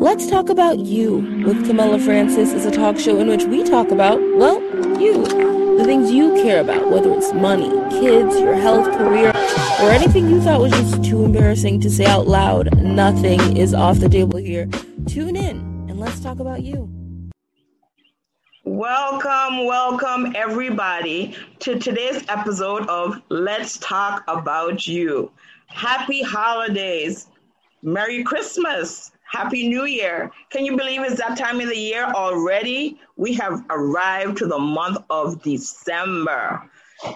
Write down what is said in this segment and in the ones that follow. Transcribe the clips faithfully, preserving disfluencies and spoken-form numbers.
Let's Talk About You with Camilla Francis is a talk show in which we talk about, well, you. The things you care about, whether it's money, kids, your health, career, or anything you thought was just too embarrassing to say out loud. Nothing is off the table here. Tune in and let's talk about you. Welcome, welcome everybody to today's episode of Let's Talk About You. Happy holidays. Merry Christmas. Happy New Year. Can you believe it's that time of the year already? We have arrived to the month of December.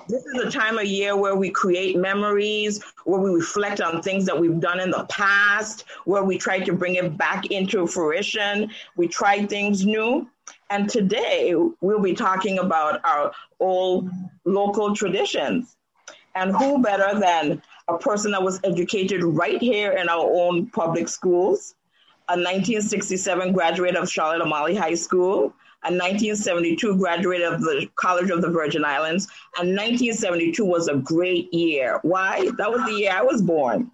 This is a time of year where we create memories, where we reflect on things that we've done in the past, where we try to bring it back into fruition. We try things new. And today we'll be talking about our old local traditions. And who better than a person that was educated right here in our own public schools, a nineteen sixty-seven graduate of Charlotte Amalie High School, a nineteen seventy-two graduate of the College of the Virgin Islands, and nineteen seventy-two was a great year. Why? That was the year I was born.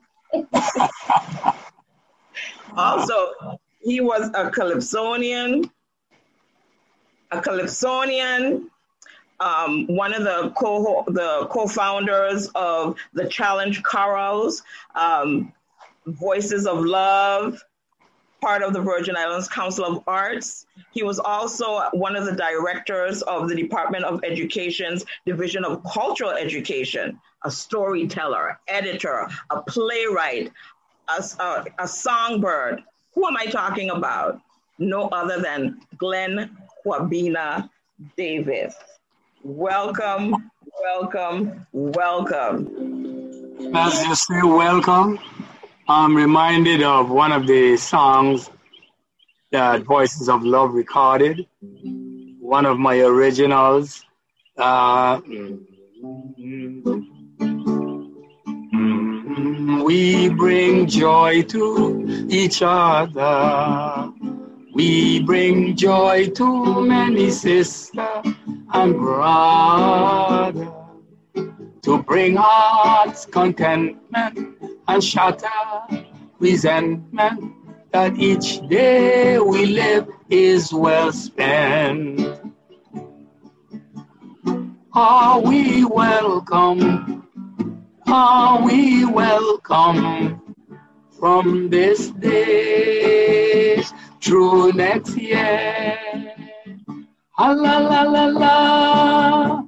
Also, he was a Calypsonian, a Calypsonian, Um, one of the co the co-founders of the Challenge Chorals, um, Voices of Love, part of the Virgin Islands Council of Arts. He was also one of the directors of the Department of Education's Division of Cultural Education, a storyteller, editor, a playwright, a, a, a songbird. Who am I talking about? No other than Glenn Kwabena Davis. Welcome, welcome, welcome. As you say welcome, I'm reminded of one of the songs that Voices of Love recorded, one of my originals. Uh, we bring joy to each other. We bring joy to many sisters and brother, to bring hearts contentment and shatter resentment, that each day we live is well spent. Are we welcome? Are we welcome from this day through next year? Ah, la, la, la, la,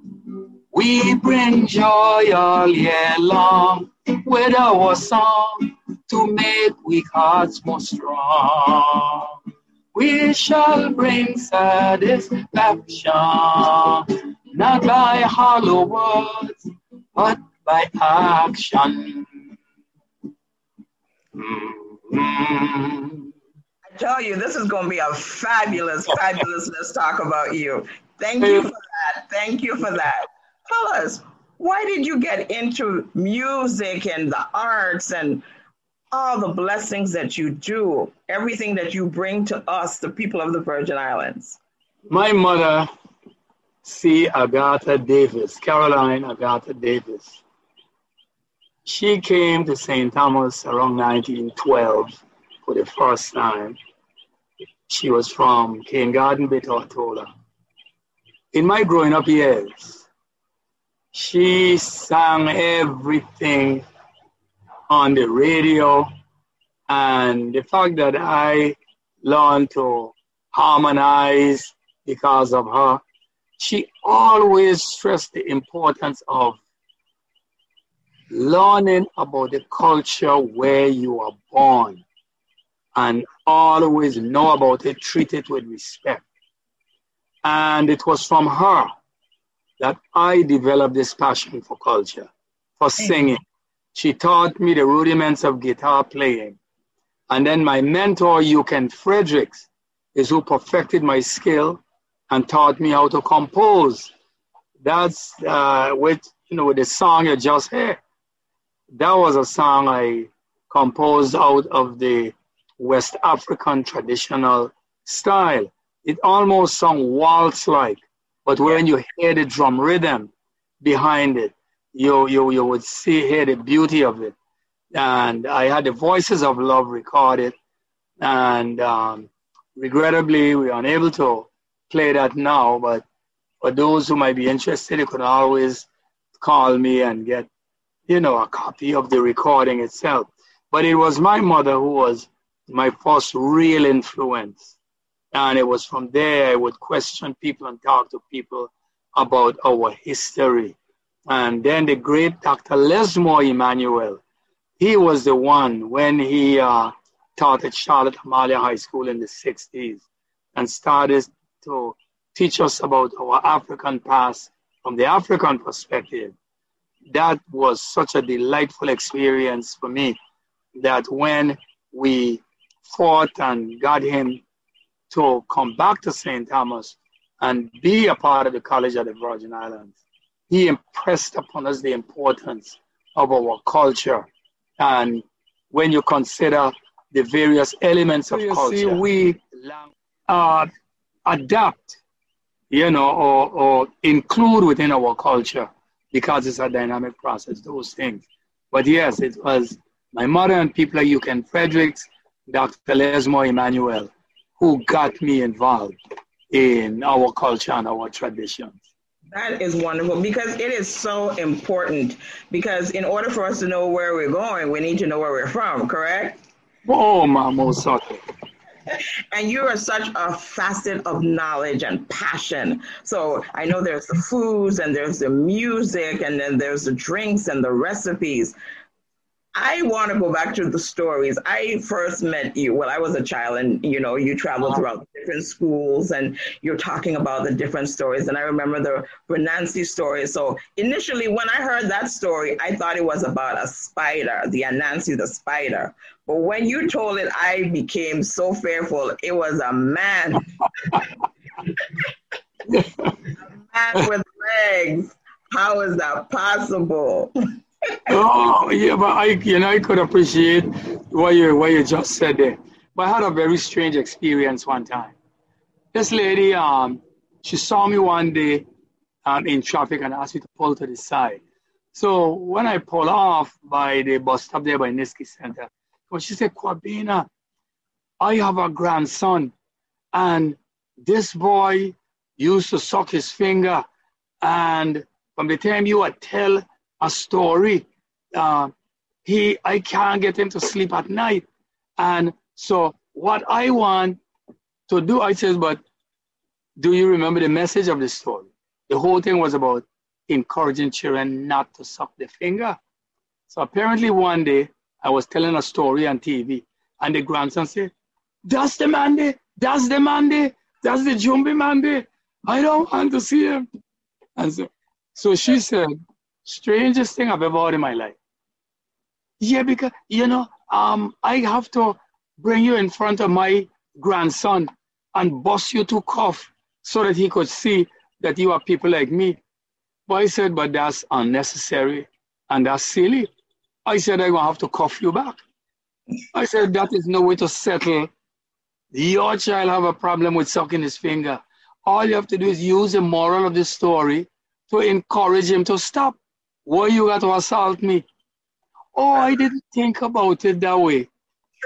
we bring joy all year long with our song to make weak hearts more strong. We shall bring satisfaction, not by hollow words, but by action. Mm-hmm. Tell you, this is going to be a fabulous, fabulous Let's Talk About You. Thank you for that. Thank you for that. Tell us, why did you get into music and the arts and all the blessings that you do, everything that you bring to us, the people of the Virgin Islands? My mother, C. Agatha Davis, Caroline Agatha Davis, she came to Saint Thomas around nineteen twelve. For the first time. She was from Cane Garden Bay, Tortola. In my growing up years, she sang everything on the radio, and the fact that I learned to harmonize because of her, she always stressed the importance of learning about the culture where you are born, and always know about it, treat it with respect. And it was from her that I developed this passion for culture, for singing. She taught me the rudiments of guitar playing. And then my mentor, Eugen Fredericks, is who perfected my skill and taught me how to compose. That's uh, with, you know, with the song you just heard. That was a song I composed out of the West African traditional style. It almost sounds waltz-like, but when you hear the drum rhythm behind it, you, you, you would see, hear the beauty of it. And I had the Voices of Love recorded And um, regrettably, we're unable to play that now, but for those who might be interested, you can always call me and get, you know, a copy of the recording itself. But it was my mother who was my first real influence. And it was from there I would question people and talk to people about our history. And then the great Doctor Lezmore Emanuel, he was the one when he uh, taught at Charlotte Amalie High School in the sixties and started to teach us about our African past from the African perspective. That was such a delightful experience for me that when we fought and got him to come back to Saint Thomas and be a part of the College of the Virgin Islands, he impressed upon us the importance of our culture. And when you consider the various elements so of you culture, see, we uh, adapt, you know, or, or include within our culture because it's a dynamic process, those things. But yes, it was my mother and people like Eugen Fredericks, Doctor Lezmore Emanuel, who got me involved in our culture and our traditions. That is wonderful, because it is so important, because in order for us to know where we're going, we need to know where we're from, correct? Oh, Mama, sorry. And you are such a facet of knowledge and passion. So I know there's the foods and there's the music and then there's the drinks and the recipes. I want to go back to the stories. I first met you, well, I was a child, and, you know, you traveled throughout different schools and you're talking about the different stories. And I remember the Anansi story. So initially when I heard that story, I thought it was about a spider, the Anansi, the spider. But when you told it, I became so fearful. It was a man, a man with legs. How is that possible? Oh, yeah, but I, you know, I could appreciate what you, what you just said there. But I had a very strange experience one time. This lady, um, she saw me one day um, in traffic and asked me to pull to the side. So when I pull off by the bus stop there by Niski Center, well, she said, Kwabena, I have a grandson, and this boy used to suck his finger, and from the time you would tell a story, uh, he, I can't get him to sleep at night. And so what I want to do, I said, but do you remember the message of the story? The whole thing was about encouraging children not to suck their finger. So apparently one day I was telling a story on T V and the grandson said, that's the man there, that's the man there, that's the Jumbi man there. I don't want to see him. And so, so she said, strangest thing I've ever heard in my life. Yeah, because, you know, um, I have to bring you in front of my grandson and bust you to cuff so that he could see that you are people like me. But I said, but that's unnecessary and that's silly. I said, I'm going to have to cuff you back. I said, that is no way to settle. Your child have a problem with sucking his finger. All you have to do is use the moral of the story to encourage him to stop. Why you got to assault me? Oh, I didn't think about it that way.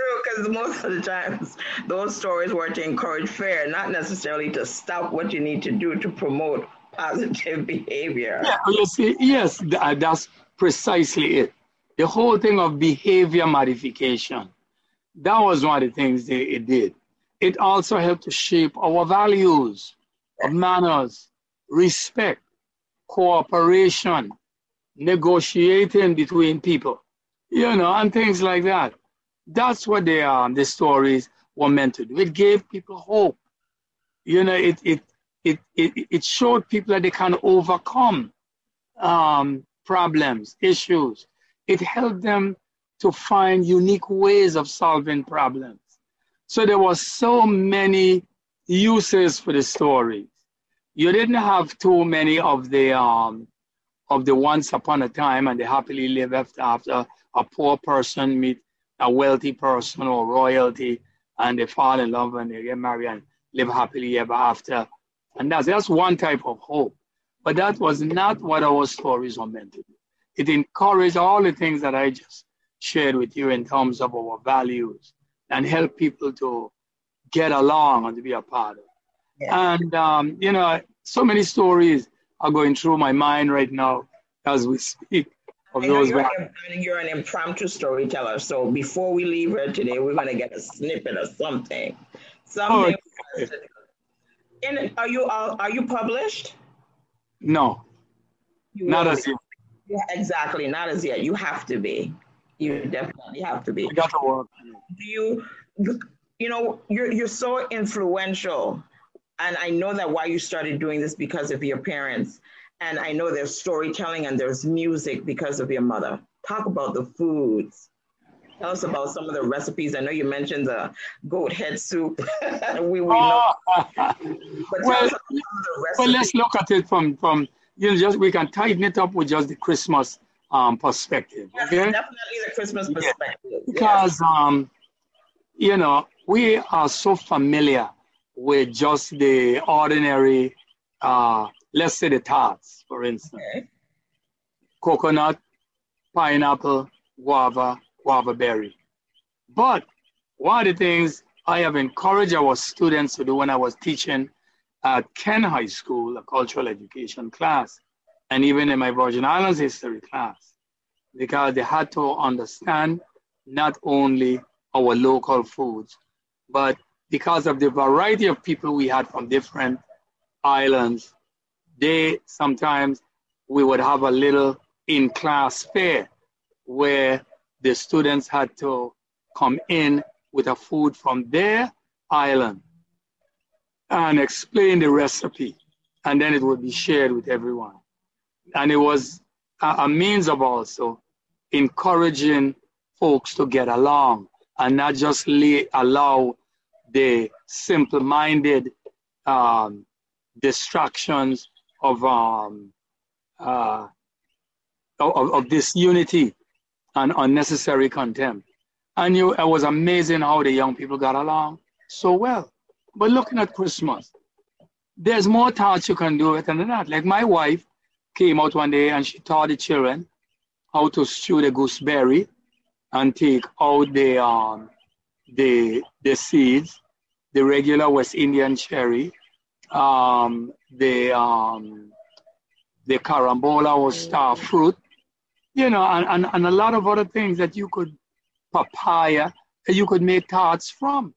True, because most of the times those stories were to encourage fear, not necessarily to stop what you need to do to promote positive behavior. Yeah, you see, yes, that's precisely it. The whole thing of behavior modification, that was one of the things they, it did. It also helped to shape our values of manners, respect, cooperation, negotiating between people, you know, and things like that. That's what they are, um, the stories were meant to do. It gave people hope. You know, it it it it, it showed people that they can overcome um, problems, issues. It helped them to find unique ways of solving problems. So there were so many uses for the stories. You didn't have too many of the um, of the once upon a time and they happily live after, after a poor person meet a wealthy person or royalty and they fall in love and they get married and live happily ever after. And that's, that's one type of hope. But that was not what our stories were meant to do. It encouraged all the things that I just shared with you in terms of our values, and help people to get along and to be a part of. Yeah. And, um, you know, so many stories are going through my mind right now as we speak. Of I know those you're, an, you're an impromptu storyteller, so before we leave here today, we're going to get a snippet of something. Something. Oh, okay. In, are you all, are you published? No, you not as yet. Yeah, exactly, not as yet. You have to be. You definitely have to be. I got to work. Do you, you know, you're you're so influential, and I know that why you started doing this because of your parents, and I know there's storytelling and there's music because of your mother. Talk about the foods. Tell us about some of the recipes. I know you mentioned the goat head soup. we we oh. know. But well, well, let's look at it from from you know, just we can tighten it up with just the Christmas um, perspective. Yes, okay? Definitely the Christmas perspective. Yeah. Because yes. um, you know, we are so familiar with just the ordinary, uh, let's say the tarts, for instance, okay. Coconut, pineapple, guava. guava berry. But one of the things I have encouraged our students to do when I was teaching at Ken High School, a cultural education class, and even in my Virgin Islands history class, because they had to understand not only our local foods, but because of the variety of people we had from different islands, they sometimes we would have a little in-class fair where the students had to come in with a food from their island and explain the recipe, and then it would be shared with everyone. And it was a, a means of also encouraging folks to get along and not just lay, allow the simple-minded um, distractions of, um, uh, of, of disunity and unnecessary contempt. And you, it was amazing how the young people got along so well. But looking at Christmas, there's more tarts you can do it than that. Like my wife came out one day and she taught the children how to stew the gooseberry and take out the, um, the, the seeds, the regular West Indian cherry, um, the, um, the carambola or star fruit, you know, and, and, and a lot of other things that you could, papaya, that you could make tarts from.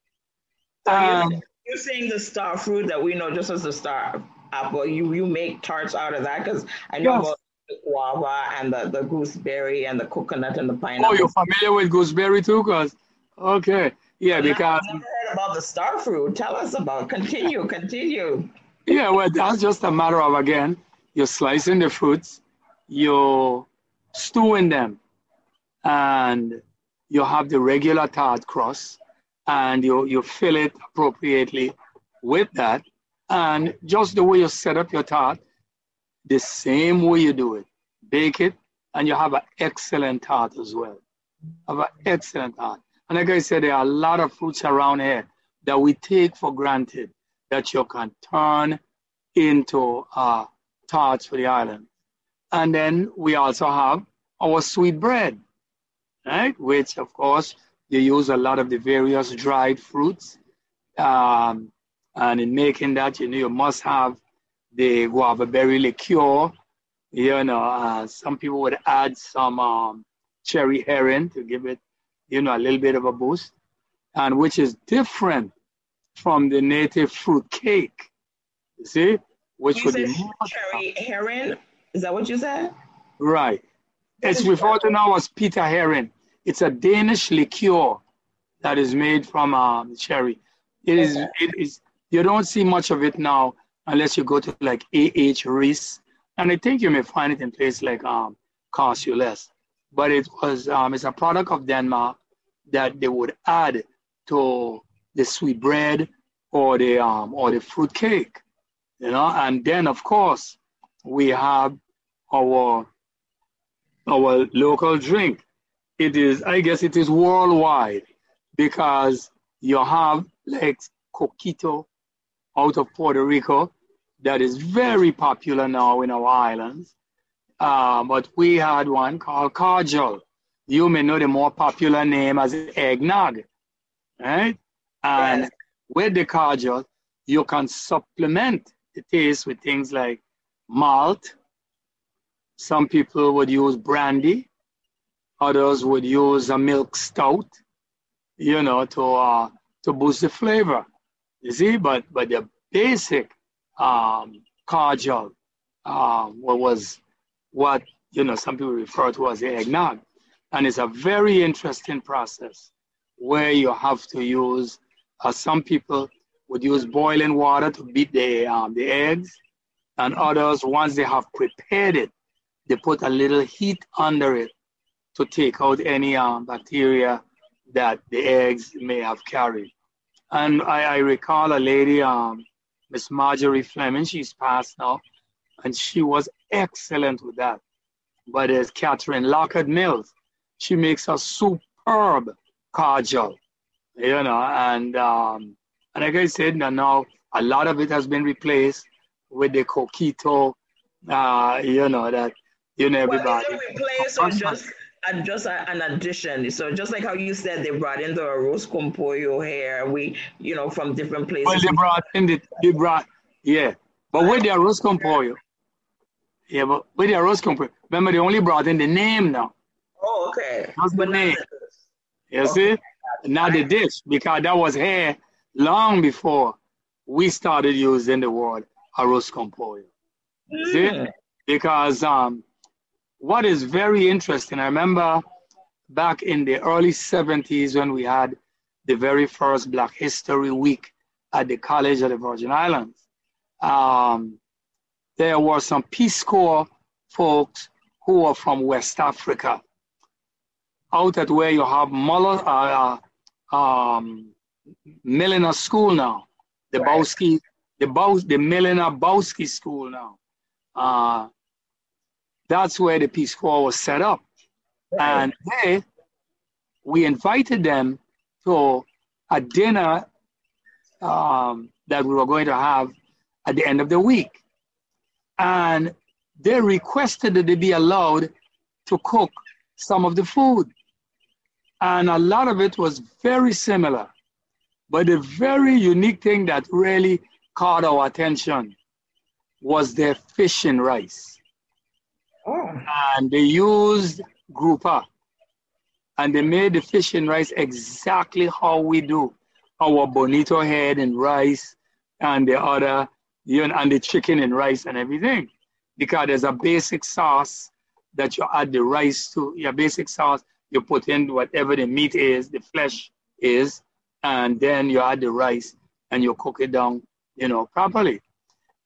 So um, you're, you're saying the star fruit that we know just as the star apple, you, you make tarts out of that? Because I know yes. about the guava and the, the gooseberry and the coconut and the pineapple. Oh, you're familiar with gooseberry too? Because, okay, yeah, because... I've never heard about the star fruit. Tell us about, continue, continue. Yeah, well, that's just a matter of, again, you're slicing the fruits, you're... stewing them, and you have the regular tart crust, and you, you fill it appropriately with that, and just the way you set up your tart, the same way you do it, bake it, and you have an excellent tart as well. Have an excellent tart. And like I said, there are a lot of fruits around here that we take for granted that you can turn into uh, tarts for the island. And then we also have our sweet bread, right? Which, of course, you use a lot of the various dried fruits. Um, and in making that, you know, you must have the guava berry liqueur. You know, uh, some people would add some um, cherry herring to give it, you know, a little bit of a boost. And which is different from the native fruit cake, you see? Which would be cherry herring. Is that what you said? Right. It's referred to now as Peter Herring. It's a Danish liqueur that is made from um, cherry. It is, it is. You don't see much of it now unless you go to like A H Reese. And I think you may find it in places like um, Carsules. But it was, um, it's a product of Denmark that they would add to the sweet bread or the, um, or the fruit cake. You know? And then, of course, we have our our local drink. It is, I guess it is worldwide, because you have like coquito out of Puerto Rico that is very popular now in our islands. Uh, but we had one called Kajal. You may know the more popular name as eggnog. right? And yes. with the cordial, you can supplement the taste with things like malt. Some people would use brandy. Others would use a milk stout, you know, to uh, to boost the flavor. You see, but but the basic um, cordial, um, what was what you know some people refer to as the eggnog, and it's a very interesting process where you have to use. Uh, some people would use boiling water to beat the um, the eggs, and others, once they have prepared it, they put a little heat under it to take out any um, bacteria that the eggs may have carried. And I, I recall a lady, um, Miss Marjorie Fleming, she's passed now, and she was excellent with that. But there's Catherine Lockard-Mills. She makes a superb cordial, you know, and, um, and like I said, now a lot of it has been replaced with the coquito, uh, you know, that, you know, everybody. Well, is it replaced or just... And just a, an addition, so just like how you said, they brought in the arroz con pollo here, we, you know, from different places. Well, they brought in the, they brought, yeah, but with the arroz con pollo, yeah, but with the arroz con pollo, remember they only brought in the name now. Oh, okay. That's the name. You see? Not the dish, because that was here long before we started using the word arroz con pollo. Mm. See? Because, um, what is very interesting, I remember back in the early seventies when we had the very first Black History Week at the College of the Virgin Islands, um, there were some Peace Corps folks who were from West Africa, out at where you have Muller, uh, um, Milliner School now, the right. Bowski, the, Bow, the Milliner-Bowski School now. Uh, That's where the Peace Corps was set up. And they, we invited them to a dinner um, that we were going to have at the end of the week. And they requested that they be allowed to cook some of the food. And a lot of it was very similar. But the very unique thing that really caught our attention was their fish and rice. And they used grouper, and they made the fish and rice exactly how we do our bonito head and rice and the other, you know, and the chicken and rice and everything, because there's a basic sauce that you add the rice to. Your basic sauce, you put in whatever the meat is, the flesh is, and then you add the rice and you cook it down, you know, properly.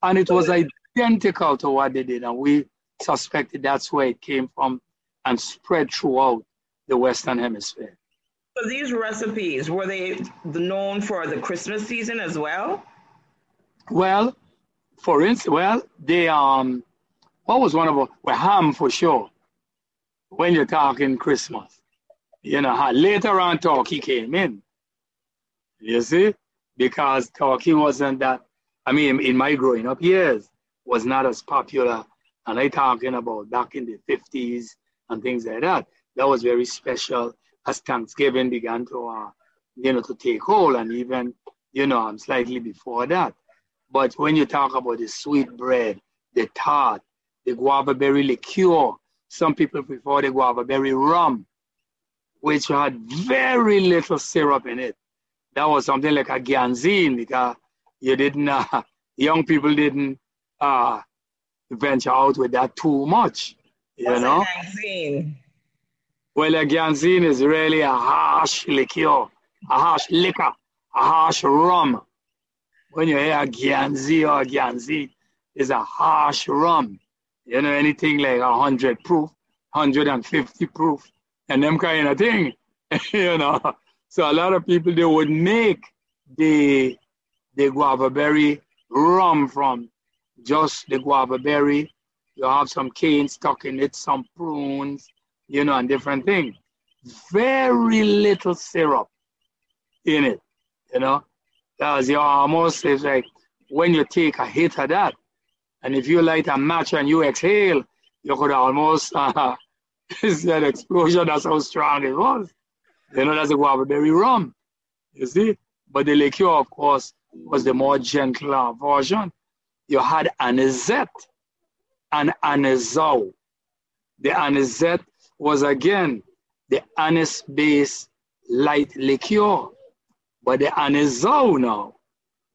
And it was identical to what they did, and we suspected that's where it came from and spread throughout the Western Hemisphere. So these recipes, were they known for the Christmas season as well? Well, for instance, well, they, um, what was one of them? Well, ham for sure, when you're talking Christmas. You know, later on turkey came in, you see, because turkey wasn't that, I mean, in my growing up years, was not as popular. And I'm talking about back in the fifties and things like that. That was very special as Thanksgiving began to, uh, you know, to take hold, and even, you know, I'm slightly before that. But when you talk about the sweet bread, the tart, the guava berry liqueur, some people prefer the guava berry rum, which had very little syrup in it. That was something like a ganzine, because you didn't, uh, young people didn't, uh, venture out with that too much, you What's know. A ganzine? Well, a ganzine is really a harsh liqueur, a harsh liquor, a harsh rum. When you hear a ganzine or a ganzine, it's a harsh rum. You know, anything like a hundred proof, hundred and fifty proof, and them kind of thing. You know, so a lot of people they would make the the guava berry rum from. Just the guava berry, you have some cane stuck in it, some prunes, you know, and different things. Very little syrup in it, you know, because you almost, it's like when you take a hit of that, and if you light a match and you exhale, you could almost, uh, it's that explosion, that's how strong it was. You know, that's the guava berry rum. you see? But the liqueur, of course, was the more gentler version. You had anisette and anisole. The anisette was, again, the anise-based light liqueur. But the anisole now,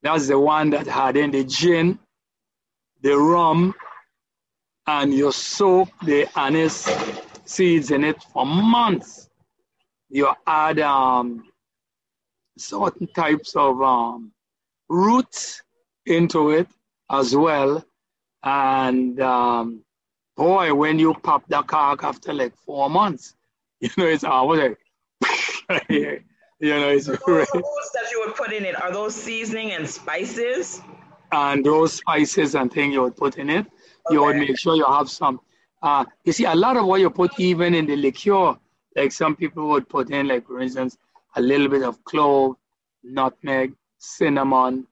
that's the one that had in the gin, the rum, and you soak the anise seeds in it for months. You add um, certain types of um, roots into it as well. And um, boy, when you pop the cork after like four months, you know, it's almost like, you know, it's so those, those stuff you would put in it, are those seasoning and spices? And those spices and things you would put in it. Okay. You would make sure you have some. Uh, you see, a lot of what you put even in the liqueur, like some people would put in, like, for instance, a little bit of clove, nutmeg, cinnamon,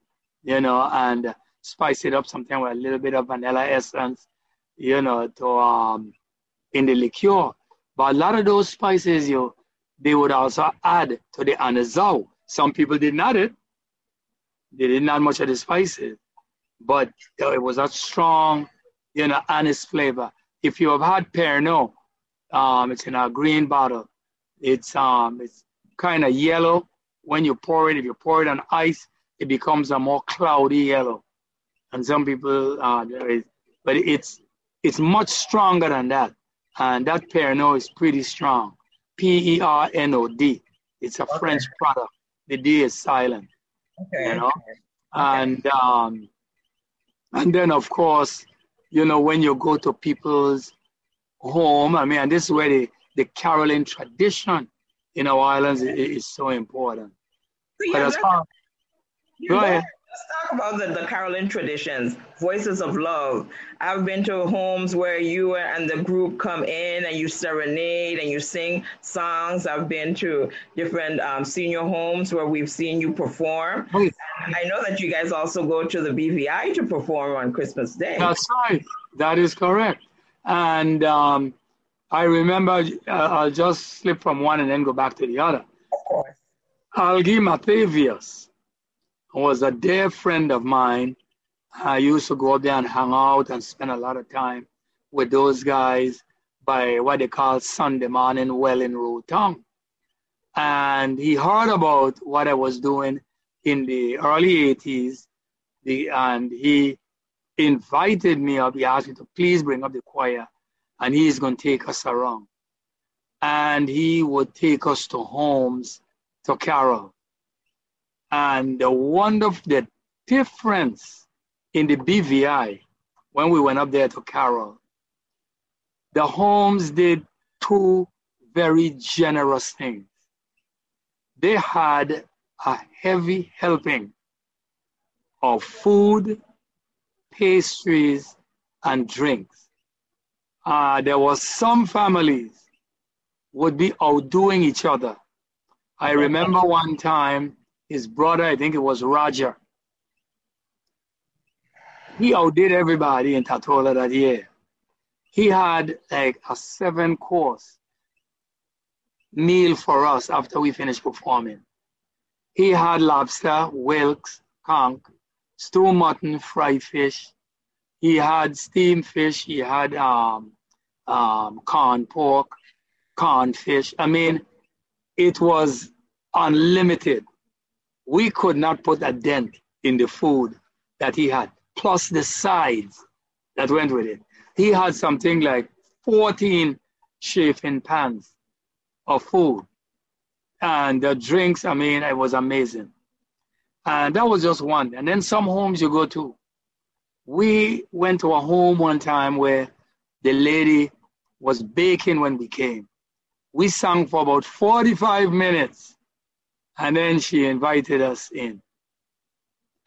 you know, and spice it up sometimes with a little bit of vanilla essence, you know, to um, in the liqueur. But a lot of those spices, you they would also add to the anisole. Some people didn't add it. They didn't add much of the spices, but uh, it was a strong, you know, anise flavor. If you have had Pernod, um, it's in a green bottle. It's um, it's kind of yellow when you pour it. If you pour it on ice, it becomes a more cloudy yellow. And some people, uh, there is, but it's it's much stronger than that. And that Pernod is pretty strong. P E R N O D. It's a okay. French product. The D is silent. Okay. You know, okay. and um, and then of course, you know, when you go to people's home, I mean, and this is where the, the caroling tradition in our islands is, is so important. So but as far, go ahead. Let's talk about the, the caroling traditions, Voices of Love. I've been to homes where you and the group come in and you serenade and you sing songs. I've been to different um, senior homes where we've seen you perform. Right. And I know that you guys also go to the B V I to perform on Christmas Day. That's right. That is correct. And um, I remember, uh, I'll just slip from one and then go back to the other. Of course. Algi Matthavius was a dear friend of mine. I used to go up there and hang out and spend a lot of time with those guys by what they call Sunday morning well in Rotown. And he heard about what I was doing in the early eighties, the, and he invited me up. He asked me to please bring up the choir, and he's going to take us around. And he would take us to homes to carol. And the wonderful, the difference in the B V I, when we went up there to carol, the homes did two very generous things. They had a heavy helping of food, pastries, and drinks. Uh, there was some families would be outdoing each other. I remember one time, his brother, I think it was Roger, he outdid everybody in Tortola that year. He had like a seven course meal for us after we finished performing. He had lobster, wilks, conch, stew mutton, fried fish. He had steamed fish. He had um, um, corn pork, corn fish. I mean, it was unlimited. We could not put a dent in the food that he had, plus the sides that went with it. He had something like fourteen chafing pans of food. And the drinks, I mean, it was amazing. And that was just one. And then some homes you go to. We went to a home one time where the lady was baking when we came. We sang for about forty-five minutes. And then she invited us in.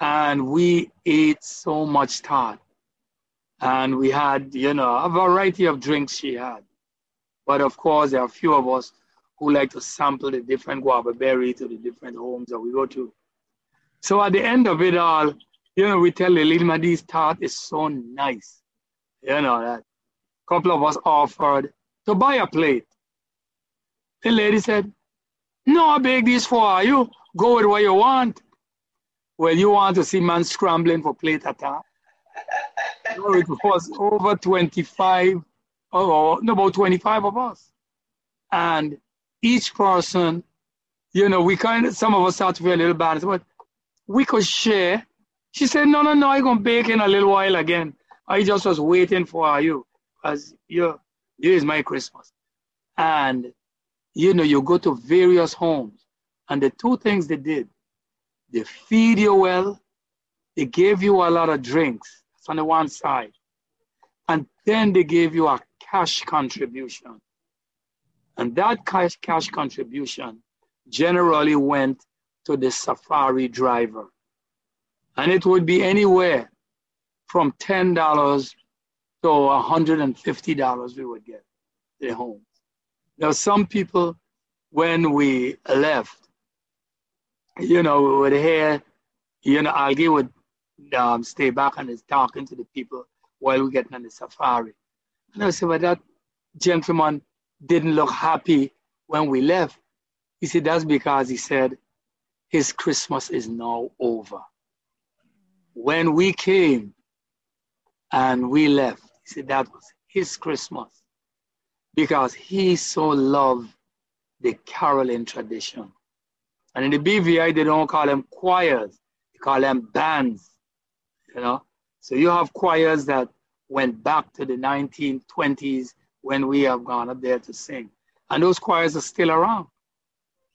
And we ate so much tart. And we had, you know, a variety of drinks she had. But of course, there are a few of us who like to sample the different guava berry to the different homes that we go to. So at the end of it all, you know, we tell the Lilma, this tart is so nice. You know, that a couple of us offered to buy a plate. The lady said, No big this for you. Go with what you want. Well, you want to see man scrambling for plate at time. No, it was over twenty-five, oh, no, about twenty-five of us. And each person, you know, we kind of, some of us had to be a little bad, but we could share. She said, no, no, no, I'm going to bake in a little while again. I just was waiting for you, because you, here is my Christmas. And, you know, you go to various homes. And the two things they did, they feed you well, they gave you a lot of drinks. That's on the one side. And then they gave you a cash contribution. And that cash, cash contribution generally went to the safari driver. And it would be anywhere from ten dollars to one hundred fifty dollars we would get their homes. Now, some people, when we left, you know, we would hear, you know, Algi would um, stay back and is talking to the people while we're getting on the safari. And I said, well, that gentleman didn't look happy when we left. He said, that's because he said his Christmas is now over. When we came and we left, he said that was his Christmas because he so loved the caroling tradition. And in the B V I, they don't call them choirs, they call them bands, you know? So you have choirs that went back to the nineteen twenties when we have gone up there to sing. And those choirs are still around,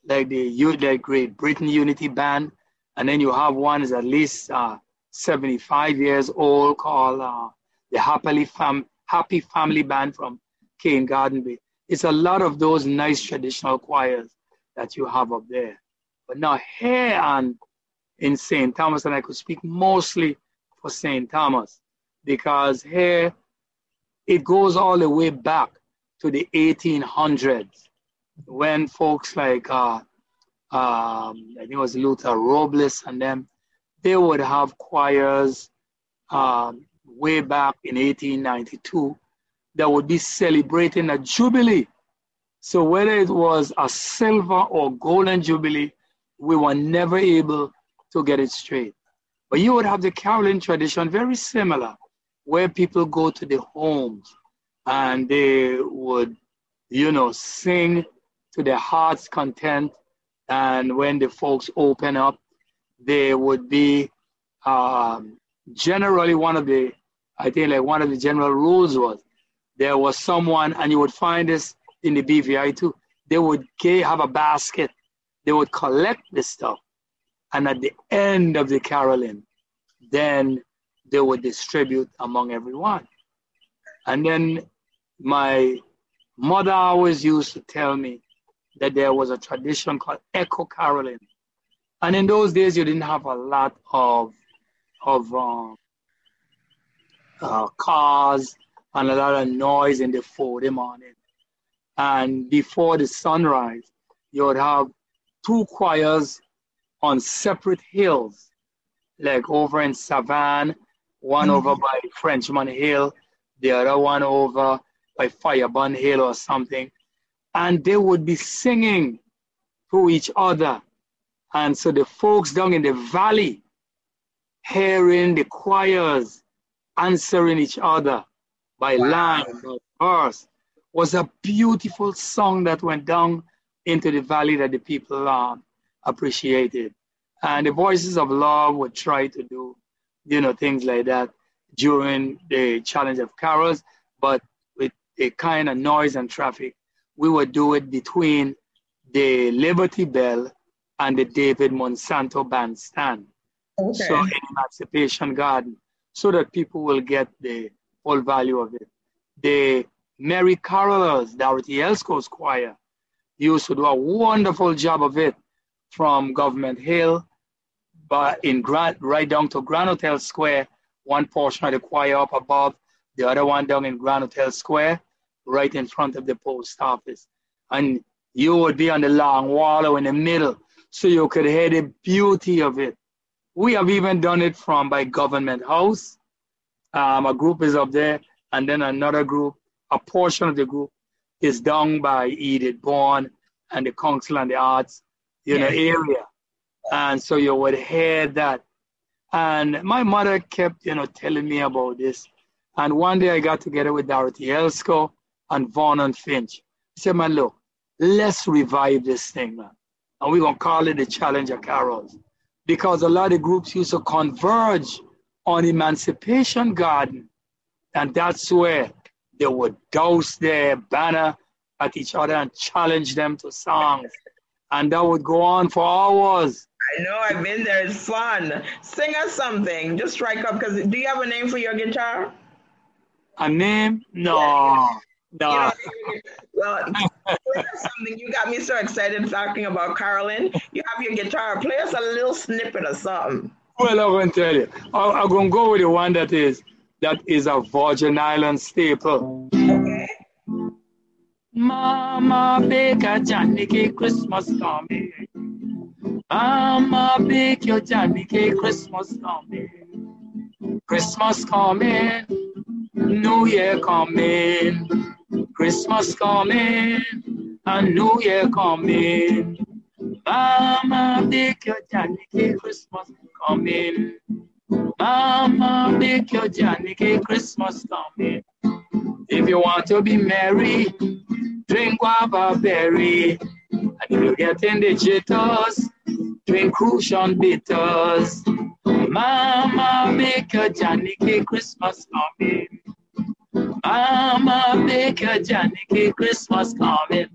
like the, the Great Britain Unity Band, and then you have one that's at least uh, seventy-five years old called uh, the Happily Fam Happy Family Band from Cane Garden Bay. It's a lot of those nice traditional choirs that you have up there. But now here and in Saint Thomas, and I could speak mostly for Saint Thomas, because here it goes all the way back to the eighteen hundreds when folks like, uh, um, I think it was Luther Robles and them, they would have choirs um, way back in eighteen ninety-two that would be celebrating a jubilee. So whether it was a silver or golden jubilee, we were never able to get it straight. But you would have the caroling tradition, very similar, where people go to the homes and they would, you know, sing to their heart's content. And when the folks open up, they would be um, generally one of the, I think like one of the general rules was there was someone, and you would find this in the B V I too, they would have a basket, they would collect this stuff, and at the end of the caroling, then they would distribute among everyone. And then my mother always used to tell me that there was a tradition called echo caroling. And in those days, you didn't have a lot of, of uh, uh, cars and a lot of noise in the four in the morning. And before the sunrise, you would have two choirs on separate hills, like over in Savannah, one mm-hmm. over by Frenchman Hill, the other one over by Fireburn Hill or something. And they would be singing to each other. And so the folks down in the valley, hearing the choirs answering each other by line, by verse, was a beautiful song that went down into the valley that the people um, appreciated. And the Voices of Love would try to do, you know, things like that during the challenge of carols, but with a kind of noise and traffic, we would do it between the Liberty Bell and the David Monsanto bandstand. Okay. So in Emancipation Garden, so that people will get the full value of it. The Merry Carolers, Dorothy Elskoe's choir, used to do a wonderful job of it from Government Hill, but in Grand, right down to Grand Hotel Square, one portion of the choir up above, the other one down in Grand Hotel Square, right in front of the post office. And you would be on the long wall or in the middle, so you could hear the beauty of it. We have even done it from by Government House. Um, a group is up there, and then another group, a portion of the group is down by Edith Bourne and the council and the arts, you know, area. And so you would hear that. And my mother kept, you know, telling me about this. And one day I got together with Dorothy Elskoe and Vernon Finch. I said, man, look, let's revive this thing, man. And we're going to call it the Challenge of Carols. Because a lot of groups used to converge on Emancipation Garden. And that's where they would douse their banner at each other and challenge them to songs. And that would go on for hours. I know, I've been there, it's fun. Sing us something, just strike up, because do you have a name for your guitar? A name? No, yeah. no. You know, well, play us something. You got me so excited talking about Carolyn. You have your guitar, play us a little snippet or something. Well, I'm going to tell you. I'm going to go with the one that is, that is a Virgin Island staple. Okay. Mama bake a Johnny cake Christmas for me. Mama bake your Johnny cake Christmas for me. Christmas coming, New Year coming. Christmas coming, and New Year coming. Mama bake your Johnny cake Christmas coming. Mama bake your Johnny cake Christmas coming. If you want to be merry, drink guava berry. And if you get in the jitters, drink crucian bitters. Mama make a Johnny cake Christmas coming. Mama make a Johnny cake Christmas coming.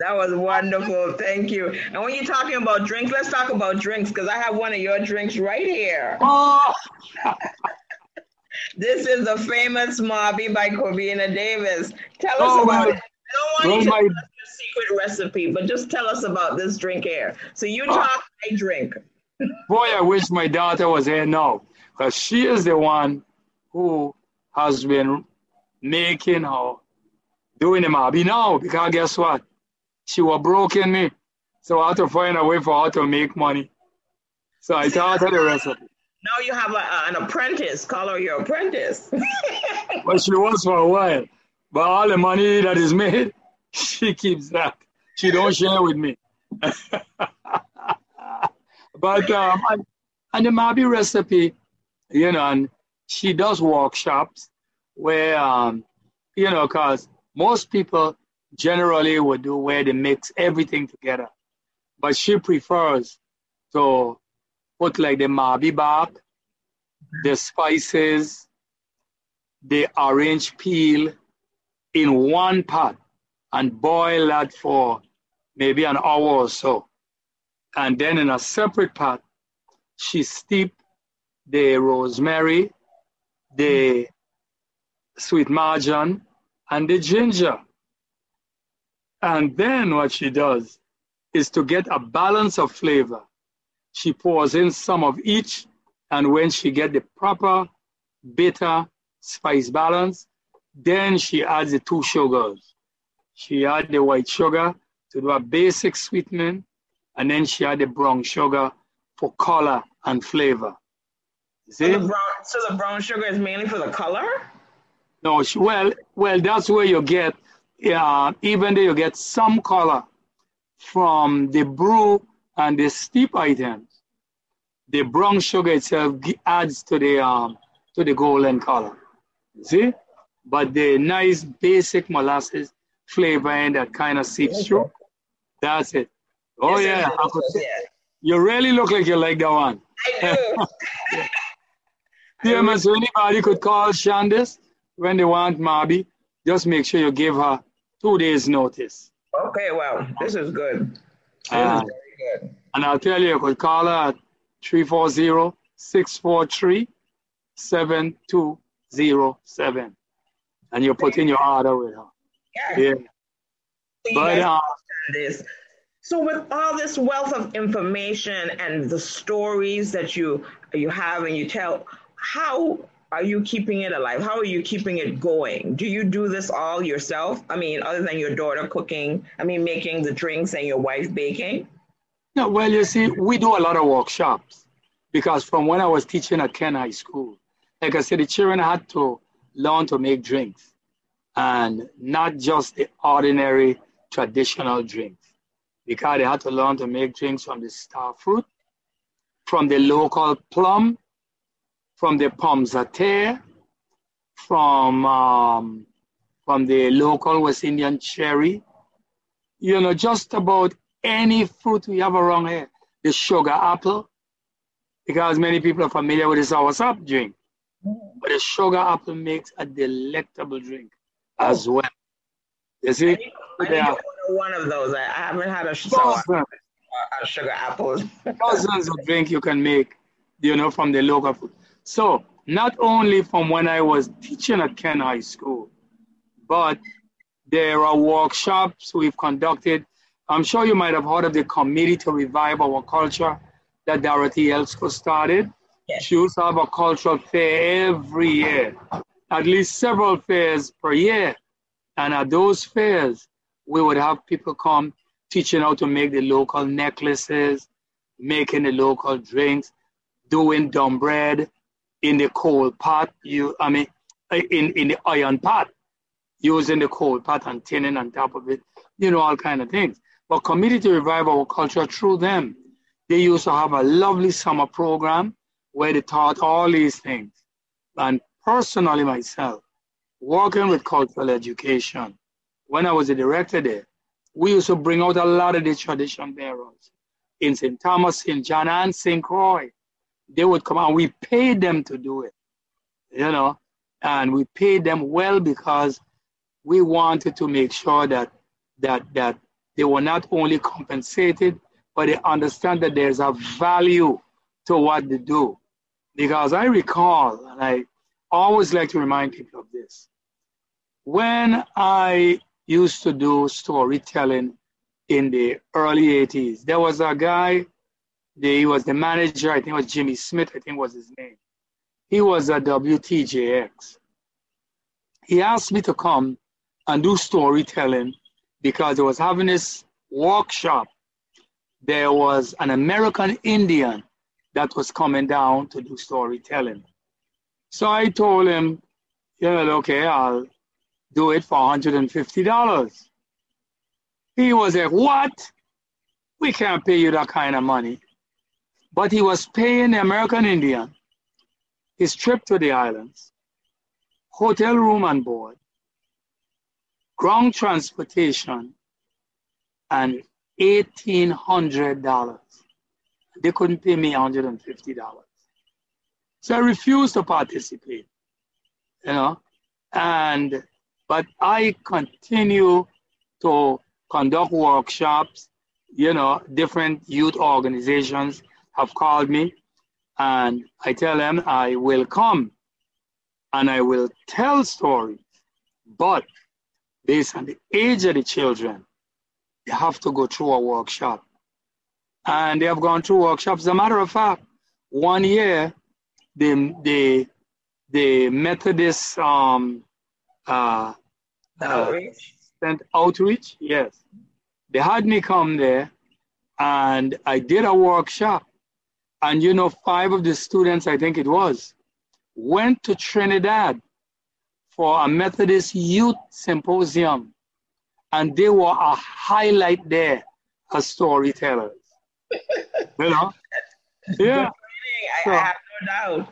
That was wonderful, thank you. And when you're talking about drinks, let's talk about drinks, because I have one of your drinks right here. Oh. This is the famous Mobby by Kwabena Davis. Tell us oh, about my, it. I don't want oh, you to my. tell us your secret recipe, but just tell us about this drink here. So you talk, oh. I drink. Boy, I wish my daughter was here now, because she is the one who has been making her, doing the Mobby now, because guess what? She was broken me, so I had to find a way for her to make money. So I taught her the recipe. Now you have a, a, an apprentice. Call her your apprentice. Well, she was for a while. But all the money that is made, she keeps that. She don't share with me. But, um, and, and the Mobby recipe, you know, and she does workshops where, um, you know, because most people generally would do where they mix everything together. But she prefers to put like the Mobby bark, the spices, the orange peel in one pot and boil that for maybe an hour or so. And then in a separate pot, she steep the rosemary, the sweet marjoram, and the ginger. And then what she does is to get a balance of flavor. She pours in some of each, and when she gets the proper bitter spice balance, then she adds the two sugars. She adds the white sugar to do a basic sweetening, and then she adds the brown sugar for color and flavor. See? So the brown, so the brown sugar is mainly for the color? No, she, well, well, that's where you get, uh, even though you get some color from the brew and the steep items, the brown sugar itself adds to the um, to the golden color. See? But the nice basic molasses flavoring that kind of seeps through, that's it. Oh yes, yeah. Could, you really look like you like that one. I do. Dear man, so anybody could call Shandis when they want Mobby. Just make sure you give her two days notice. Okay, wow, this is good. This uh, is good. Good. And I'll tell you, you could call her at three four zero, six four three, seven two zero seven. And you put in your order with her. Yeah. yeah. So, but, uh, this. so with all this wealth of information and the stories that you, you have and you tell, how are you keeping it alive? How are you keeping it going? Do you do this all yourself? I mean, other than your daughter cooking, I mean, making the drinks and your wife baking? No, well, you see, we do a lot of workshops because from when I was teaching at Ken High School, like I said, the children had to learn to make drinks and not just the ordinary traditional drinks, because they had to learn to make drinks from the star fruit, from the local plum, from the pomme satay, from um, from the local West Indian cherry, you know, just about any fruit we have around here. The sugar apple, because many people are familiar with the soursop drink, but the sugar apple makes a delectable drink as well. You see? I need, I need yeah. one of those. I, I haven't had a, sour, a sugar apple. Thousands of drinks you can make, you know, from the local food. So not only from when I was teaching at Ken High School, but there are workshops we've conducted. I'm sure you might have heard of the Committee to Revive Our Culture that Dorothy Elskoe started. Yes. She used to have a cultural fair every year, at least several fairs per year. And at those fairs, we would have people come teaching how to make the local necklaces, making the local drinks, doing dumb bread in the coal pot, you, I mean, in, in the iron pot, using the coal pot and tinning on top of it, you know, all kind of things. But Committee to Revive Our Culture, through them, they used to have a lovely summer program where they taught all these things. And personally myself, working with cultural education, when I was a director there, we used to bring out a lot of the tradition bearers in Saint Thomas, Saint John, and Saint Croix. They would come out. We paid them to do it, you know, and we paid them well because we wanted to make sure that that that they were not only compensated, but they understand that there's a value to what they do. Because I recall, and I always like to remind people of this, when I used to do storytelling in the early eighties, there was a guy, he was the manager, I think it was Jimmy Smith, I think was his name. He was at W T J X. He asked me to come and do storytelling because he was having this workshop. There was an American Indian that was coming down to do storytelling. So I told him, you know, okay, I'll do it for one hundred fifty dollars. He was like, what? We can't pay you that kind of money. But he was paying the American Indian his trip to the islands, hotel room and board, ground transportation, and eighteen hundred dollars. They couldn't pay me one hundred fifty dollars. So I refused to participate, you know, and, but I continue to conduct workshops, you know, different youth organizations have called me, and I tell them I will come and I will tell stories, but based on the age of the children, they have to go through a workshop. And they have gone through workshops. As a matter of fact, one year, the, the, the Methodist um, uh, outreach. Uh, sent outreach, yes. They had me come there, and I did a workshop. And, you know, five of the students, I think it was, went to Trinidad for a Methodist youth symposium. And they were a highlight there as storytellers. You know? Yeah. So, I have no doubt.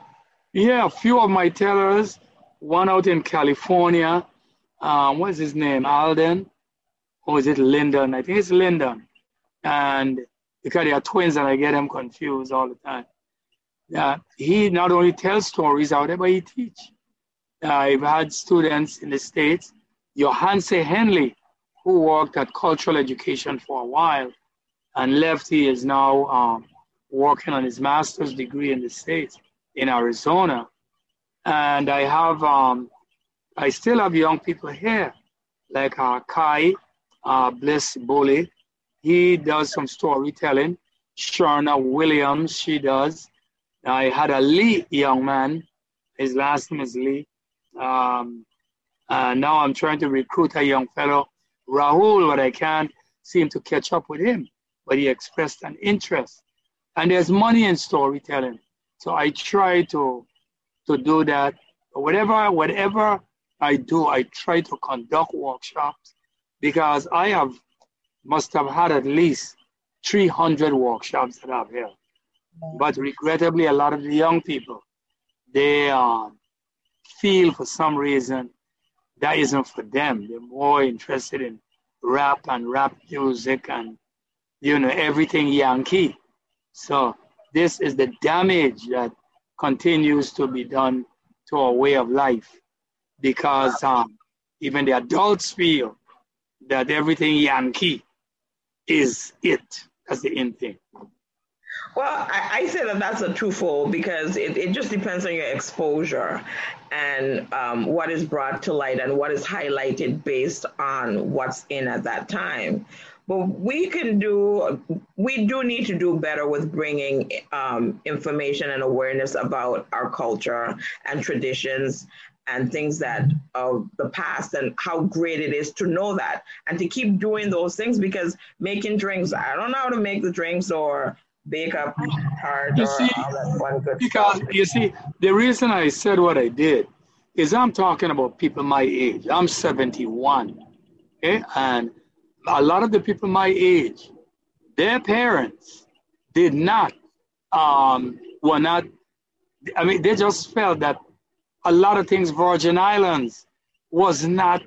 Yeah, a few of my tellers, one out in California, um, what's his name, Alden? Or is it Lyndon? I think it's Lyndon. And because they are twins and I get them confused all the time. Uh, he not only tells stories out there, but he teaches. Uh, I've had students in the States, Johanse Henley, who worked at cultural education for a while and left. He is now um, working on his master's degree in the States, in Arizona. And I have, um, I still have young people here, like uh, Kai uh, Bliss Bully. He does some storytelling. Sharna Williams, she does. I had a Lee young man. His last name is Lee. Um, uh, now I'm trying to recruit a young fellow, Rahul, but I can't seem to catch up with him. But he expressed an interest. And there's money in storytelling. So I try to, to do that. Whatever, whatever I do, I try to conduct workshops because I have must have had at least three hundred workshops that I've held. But regrettably, a lot of the young people, they uh, feel for some reason that isn't for them. They're more interested in rap and rap music and, you know, everything Yankee. So this is the damage that continues to be done to our way of life, because um, even the adults feel that everything Yankee is it. That's the end thing. Well, I, I say that that's a twofold, because it, it just depends on your exposure and um, what is brought to light and what is highlighted based on what's in at that time. But we can do, we do need to do better with bringing um, information and awareness about our culture and traditions and things that of the past, and how great it is to know that and to keep doing those things. Because making drinks, I don't know how to make the drinks or bake up cards or see, all that one good because, stuff. You see, the reason I said what I did is I'm talking about people my age. I'm seventy-one, okay? And a lot of the people my age, their parents did not, um, were not, I mean, they just felt that a lot of things Virgin Islands was not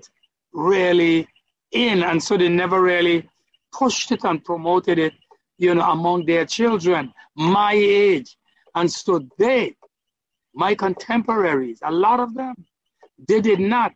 really in, and so they never really pushed it and promoted it, you know, among their children my age. And so they, my contemporaries, a lot of them, they did not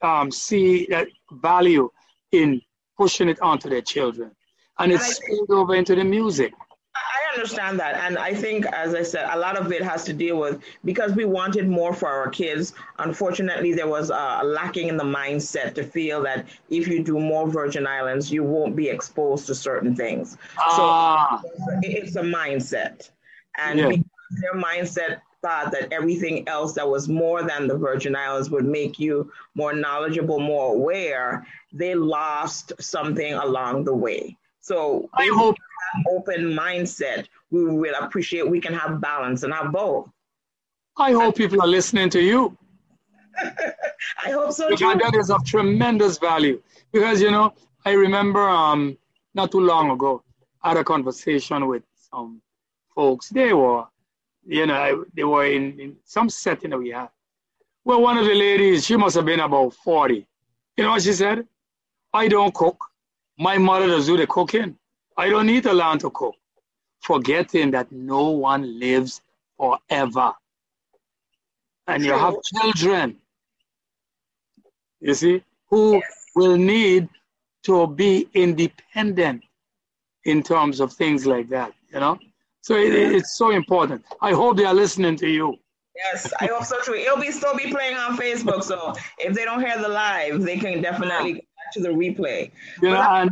um, see that value in pushing it onto their children. And it spilled over into the music. I understand that. And I think, as I said, a lot of it has to deal with, because we wanted more for our kids. Unfortunately, there was a lacking in the mindset to feel that if you do more Virgin Islands, you won't be exposed to certain things. Ah. So it's a mindset. And yeah. Because their mindset thought that everything else that was more than the Virgin Islands would make you more knowledgeable, more aware, they lost something along the way. So I hope that open mindset, we will appreciate, we can have balance and have both. I hope and people are listening to you. I hope so because too. That is of tremendous value. Because, you know, I remember um, not too long ago, I had a conversation with some folks. They were, you know, they were in, in some setting that we had. Well, one of the ladies, she must have been about forty. You know what she said? I don't cook. My mother does do the cooking. I don't need to learn to cook. Forgetting that no one lives forever. And you have children, you see, who yes. will need to be independent in terms of things like that, you know? So it, it's so important. I hope they are listening to you. Yes, I hope so too. It'll be still be playing on Facebook, so if they don't hear the live, they can definitely go back to the replay. You know, and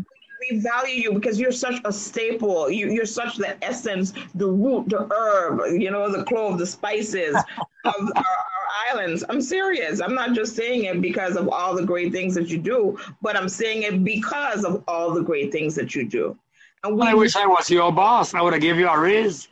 we value you because you're such a staple. You, you're such the essence, the root, the herb, you know, the clove, the spices of our, our islands. I'm serious. I'm not just saying it because of all the great things that you do, but I'm saying it because of all the great things that you do. And we, I wish I was your boss. I would have given you a raise.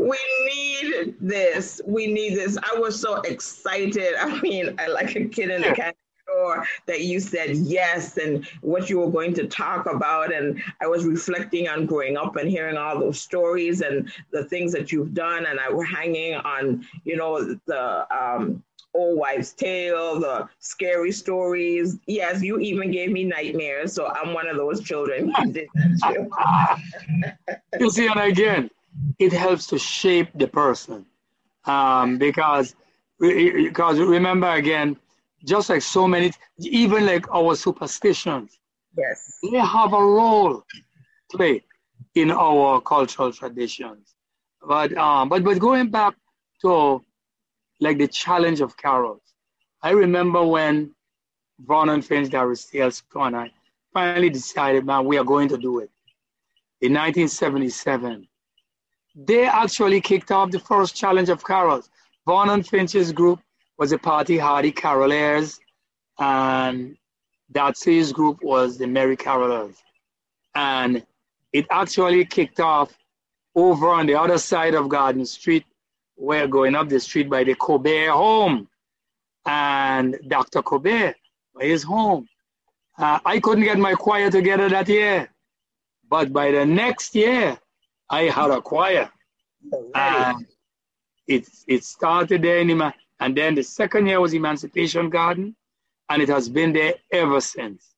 We need this. We need this. I was so excited. I mean, I like a kid in the candy store that you said yes and what you were going to talk about. And I was reflecting on growing up and hearing all those stories and the things that you've done. And I were hanging on, you know, the um, old wives' tale, the scary stories. Yes, you even gave me nightmares. So I'm one of those children. You did that too. You see, and again, it helps to shape the person um, because, because remember again, just like so many, even like our superstitions, yes, they have a role to play in our cultural traditions. But, um, but, but going back to like the challenge of carols, I remember when Vernon Finch, Dorothy Elskoe, and I finally decided, man, we are going to do it. In nineteen seventy-seven, they actually kicked off the first challenge of carols. Vernon Finch's group was the Party Hardy Carolers, and Datsy's group was the Merry Carolers. And it actually kicked off over on the other side of Garden Street. We're going up the street by the Colbert home. And Doctor Colbert, his home. Uh, I couldn't get my choir together that year, but by the next year, I had a choir. And it, it started there, in Eman and then the second year was Emancipation Garden, and it has been there ever since.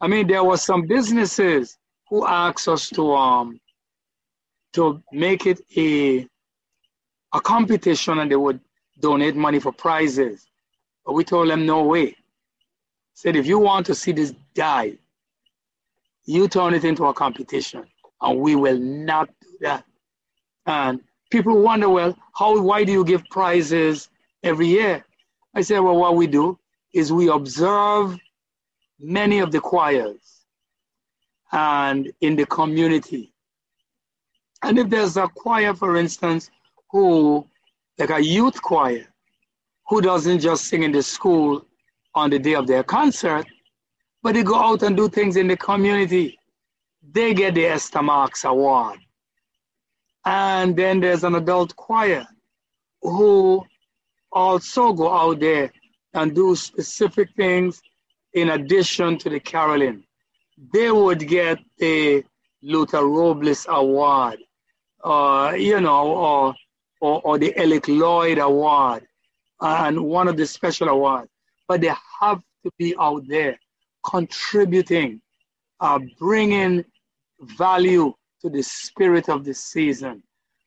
I mean, there were some businesses who asked us to, um, to make it a, a competition, and they would donate money for prizes. But we told them, no way. Said, if you want to see this die, you turn it into a competition, and we will not do that. And people wonder, well, how, why do you give prizes every year? I said, well, what we do is we observe many of the choirs and in the community. And if there's a choir, for instance, who, like a youth choir, who doesn't just sing in the school on the day of their concert, but they go out and do things in the community, they get the Esther Marks Award. And then there's an adult choir who also go out there and do specific things in addition to the caroling. They would get the Luther Robles Award, uh, you know, or, or, or the Alec Lloyd Award, and one of the special awards. But they have to be out there contributing, uh, bringing value to the spirit of the season,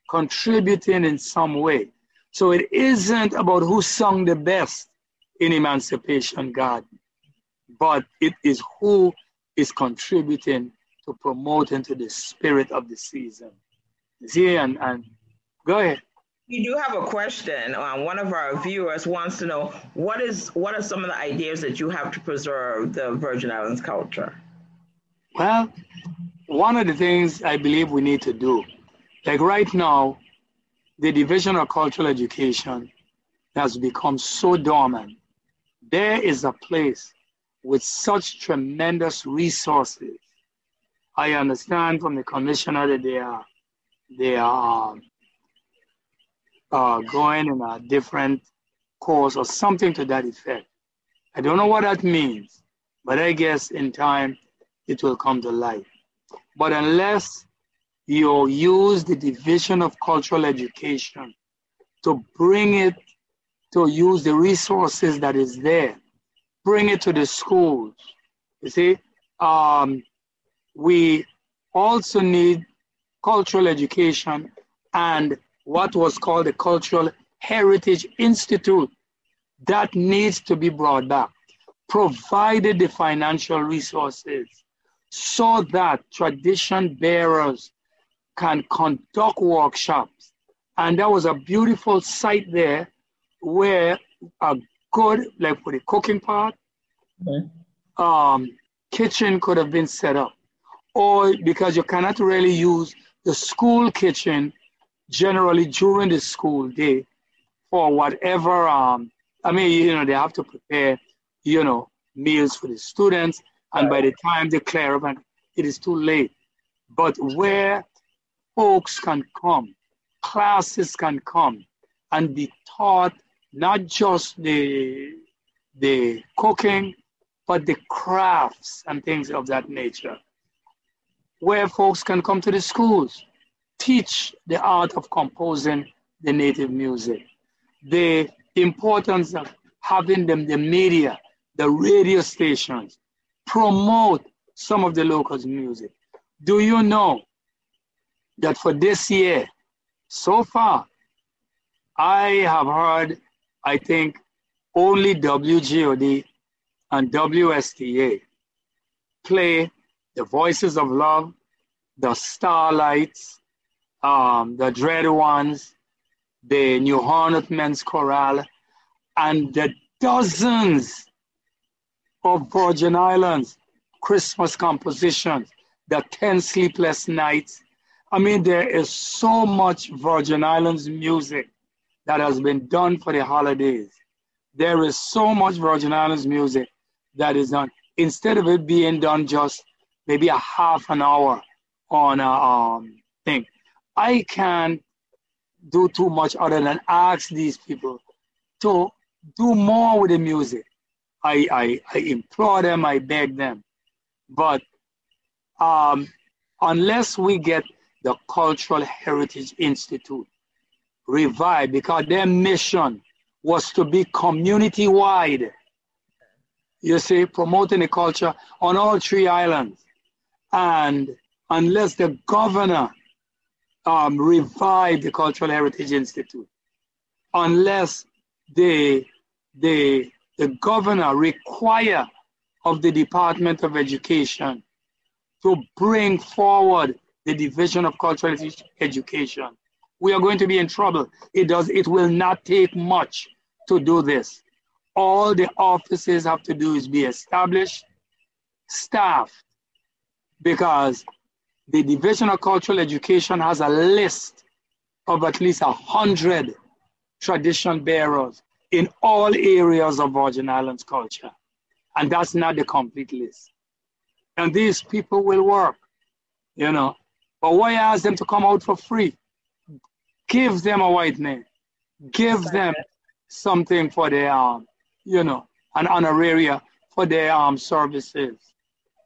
contributing in some way. So it isn't about who sung the best in Emancipation Garden, but it is who is contributing to promoting to the spirit of the season. See, and, and go ahead. We do have a question. Um, one of our viewers wants to know, what is what are some of the ideas that you have to preserve the Virgin Islands culture? Well, one of the things I believe we need to do, like right now, the Division of Cultural Education has become so dormant. There is a place with such tremendous resources. I understand from the commissioner that they are, they are uh, going in a different course or something to that effect. I don't know what that means, but I guess in time it will come to light. But unless you use the Division of Cultural Education to bring it, to use the resources that is there, bring it to the schools, you see, um, we also need cultural education and what was called the Cultural Heritage Institute. That needs to be brought back, provided the financial resources, so that tradition bearers can conduct workshops. And there was a beautiful site there where a good, like for the cooking part, okay. um, kitchen could have been set up. Or because you cannot really use the school kitchen generally during the school day for whatever, um, I mean, you know, they have to prepare, you know, meals for the students. And by the time they clear up, it is too late. But where folks can come, classes can come and be taught not just the, the cooking, but the crafts and things of that nature. Where folks can come to the schools, teach the art of composing the native music, the importance of having them, the media, the radio stations, promote some of the locals' music. Do you know that for this year, so far, I have heard, I think, only W G O D and W S T A play the Voices of Love, the Starlights, um, the Dread Ones, the New Hornet Men's Chorale, and the dozens of Virgin Islands Christmas compositions, the Ten Sleepless Nights. I mean, there is so much Virgin Islands music that has been done for the holidays. There is so much Virgin Islands music that is done. Instead of it being done just maybe a half an hour on a um, thing. I can't do too much other than ask these people to do more with the music. I, I, I implore them, I beg them. But um, unless we get the Cultural Heritage Institute revived, because their mission was to be community-wide, you see, promoting the culture on all three islands. And unless the governor um, revived the Cultural Heritage Institute, unless the, the, the governor require of the Department of Education to bring forward the Division of Cultural Education, we are going to be in trouble. It does, it will not take much to do this. All the offices have to do is be established, staffed, because the Division of Cultural Education has a list of at least one hundred tradition bearers in all areas of Virgin Islands culture. And that's not the complete list. And these people will work, you know. But why ask them to come out for free? Give them a white name. Give them something for their, um, you know, an honoraria for their um, services.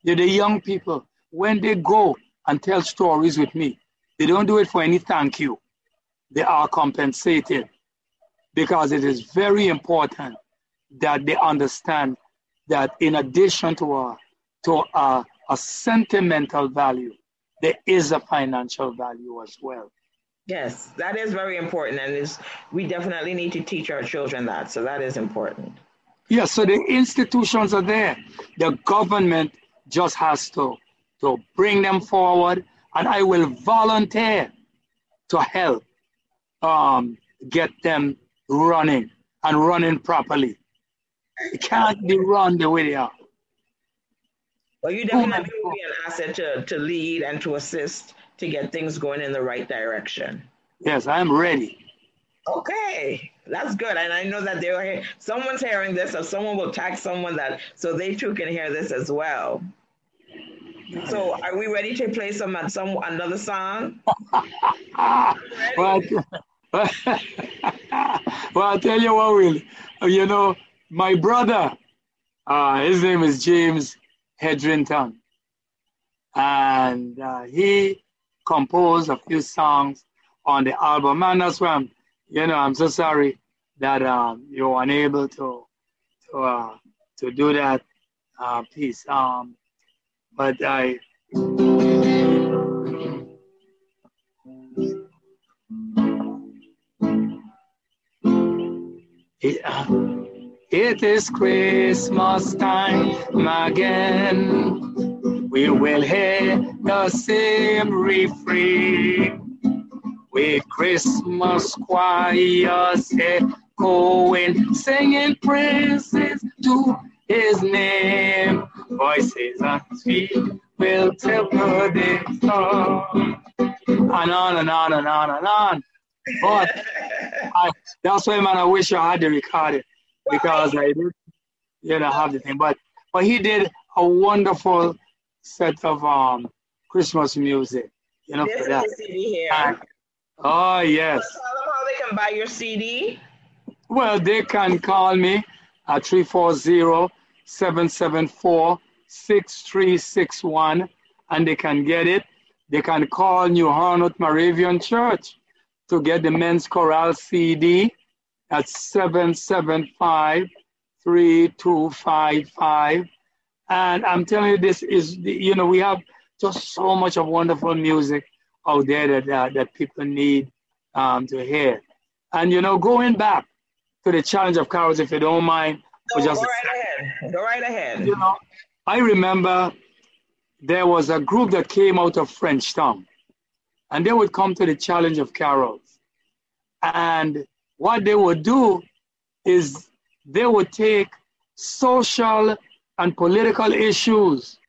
They're the young people, when they go and tell stories with me, they don't do it for any thank you. They are compensated, because it is very important that they understand that in addition to a, to a, a sentimental value, there is a financial value as well. Yes, that is very important, and is we definitely need to teach our children that, so that is important. Yeah, so the institutions are there. The government just has to, to bring them forward, and I will volunteer to help um, get them running and running properly. It can't be run the way they are. Well, you definitely will be an asset to, to lead and to assist to get things going in the right direction. Yes, I'm ready. Okay, that's good. And I know that they are, someone's hearing this, or someone will tag someone that, so they too can hear this as well. So are we ready to play some, some another song? well, well, I'll tell you what, Will. You know, my brother, uh, his name is James Hedrington, and uh, he composed a few songs on the album, and that's why I'm, you know, I'm so sorry that um, you were unable to to, uh, to do that uh, piece. Um, but I. It, uh, it is Christmas time again. We will hear the same refrain, with Christmas choirs echoing, singing praises to His name. Voices and feet will tell the song, and on and on and on and on. But I, that's why, man, I wish I had the recording, because I didn't, you know, have the thing. But but he did a wonderful set of um Christmas music, you know, this for that. Is the C D here. And, oh yes. So tell them how they can buy your C D. Well, they can call me at three four zero, seven seven four, six three six one, and they can get it. They can call New Harnut Moravian Church to get the men's chorale C D. That's seven seven five, three two five five. And I'm telling you, this is, you know, we have just so much of wonderful music out there that, uh, that people need um, to hear. And, you know, going back to the challenge of carols, if you don't mind. No, just go right ahead. Go right ahead. You know, I remember there was a group that came out of Frenchtown, and they would come to the challenge of carols. And what they would do is they would take social and political issues,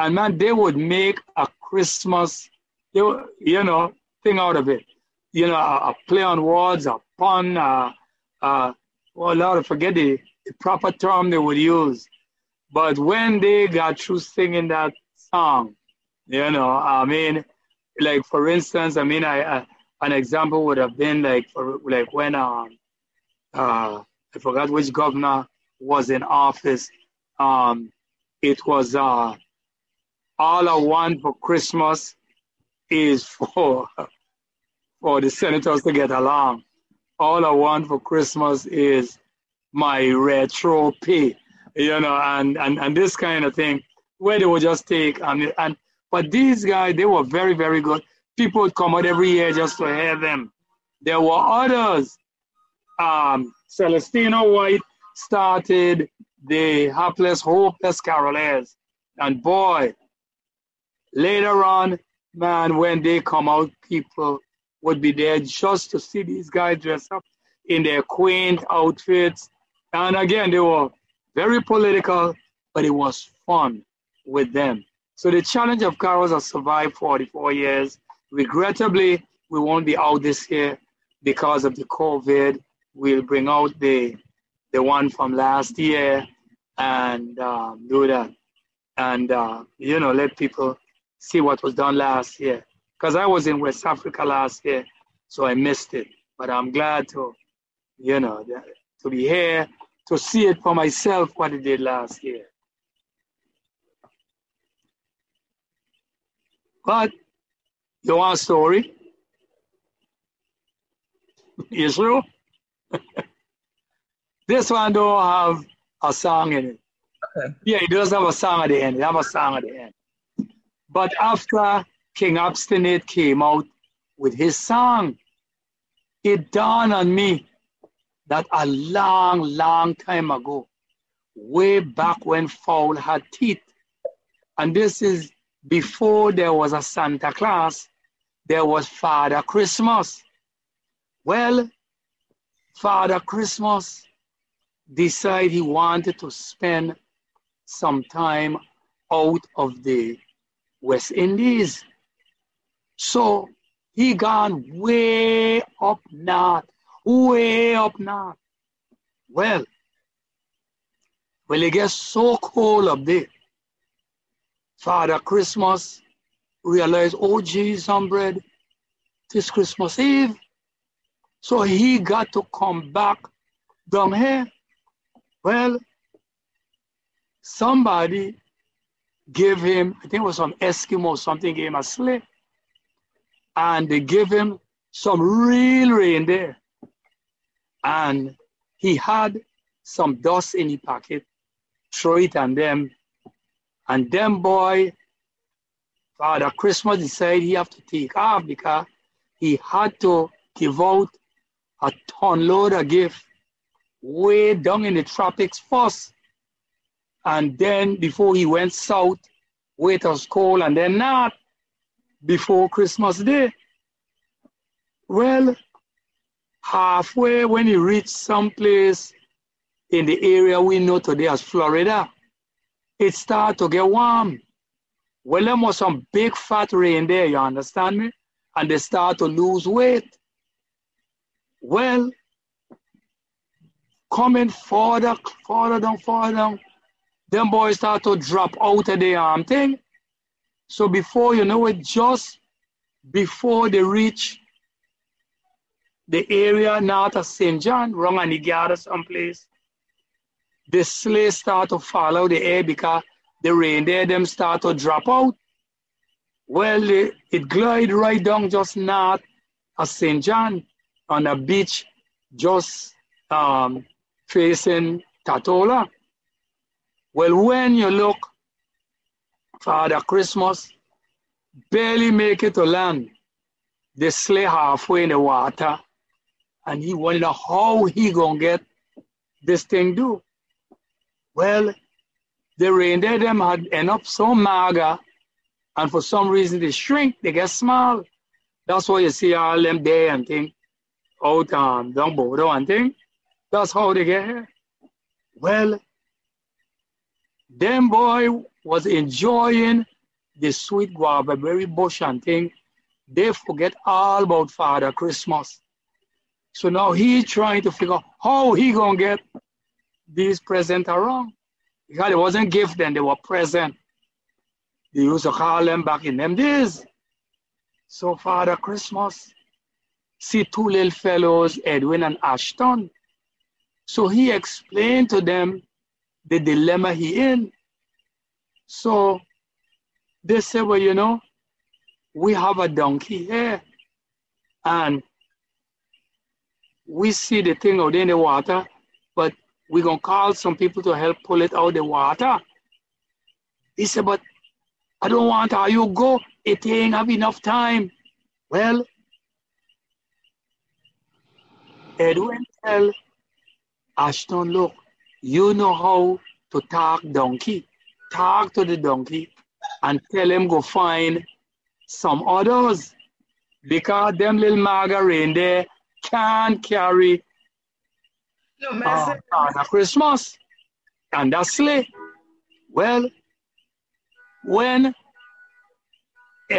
and man, they would make a Christmas, they would, you know, thing out of it. You know, a, a play on words, a pun, uh, uh, well, I forget the, the proper term they would use. But when they got through singing that song, you know, I mean, like for instance, I mean, I, I an example would have been like for, like when um, uh, I forgot which governor was in office, um, it was uh, all I want for Christmas is for, for the senators to get along. All I want for Christmas is my retro pay, you know, and, and, and this kind of thing, where they would just take, and, and but these guys, they were very, very good. People would come out every year just to hear them. There were others. Um, Celestino White started the Hapless, Hopeless Carolers. And boy, later on, man, when they come out, people would be there just to see these guys dressed up in their quaint outfits. And again, they were very political, but it was fun with them. So the challenge of carols has survived forty-four years. Regrettably, we won't be out this year because of the COVID. We'll bring out the the one from last year and um, do that. And, uh, you know, let people see what was done last year. Because I was in West Africa last year, so I missed it. But I'm glad to, you know, to be here, to see it for myself, what it did last year. But you want a story? Is true? This one don't have a song in it. Okay. Yeah, it does have a song at the end. It have a song at the end. But after King Abstinate came out with his song, it dawned on me that a long, long time ago, way back when fowl had teeth, and this is before there was a Santa Claus, there was Father Christmas. Well, Father Christmas decided he wanted to spend some time out of the West Indies. So he gone way up north, way up north. Well, well, it gets so cold up there. Father Christmas realized, oh, geez, some bread, this Christmas Eve. So he got to come back down here. Well, somebody gave him, I think it was some Eskimo or something, gave him a slip. And they gave him some real rain there. And he had some dust in his pocket, throw it on them. And then, boy, Father Christmas decided he had to take off because he had to give out a ton load of gift way down in the tropics first. And then before he went south, where it was cold, and then north before Christmas Day. Well, halfway when he reached someplace in the area we know today as Florida, it started to get warm. Well, there was some big fat rain there, you understand me? And they start to lose weight. Well, coming further, further down, further down, them boys start to drop out of their arm thing. So before you know it, just before they reach the area north of Saint John, wrong and Igara someplace, the sleigh start to fall out the air because the rain there, them start to drop out. Well, it, it glide right down just north of Saint John on a beach just um, facing Tortola. Well, when you look, Father Christmas barely make it to land. They sleigh halfway in the water, and he wondered how he gonna get this thing do. Well, the reindeer them had end up so mager, and for some reason they shrink, they get small. That's why you see all them there and thing, out um, down below and thing. That's how they get here. Well, them boy was enjoying the sweet guava berry bush and thing. They forget all about Father Christmas. So now he's trying to figure out how he gonna get these presents around. Because it wasn't gift then, they were present. They used to call them back in them days. So Father Christmas see two little fellows, Edwin and Ashton. So he explained to them the dilemma he in. So they said, well, you know, we have a donkey here and we see the thing out in the water, but we're going to call some people to help pull it out of the water. He said, but I don't want how you go. It ain't have enough time. Well, Edwin tell Ashton, look, you know how to talk donkey. Talk to the donkey and tell him go find some others, because them little margarine there can't carry no message uh, on Christmas and that sleigh. Well, when um,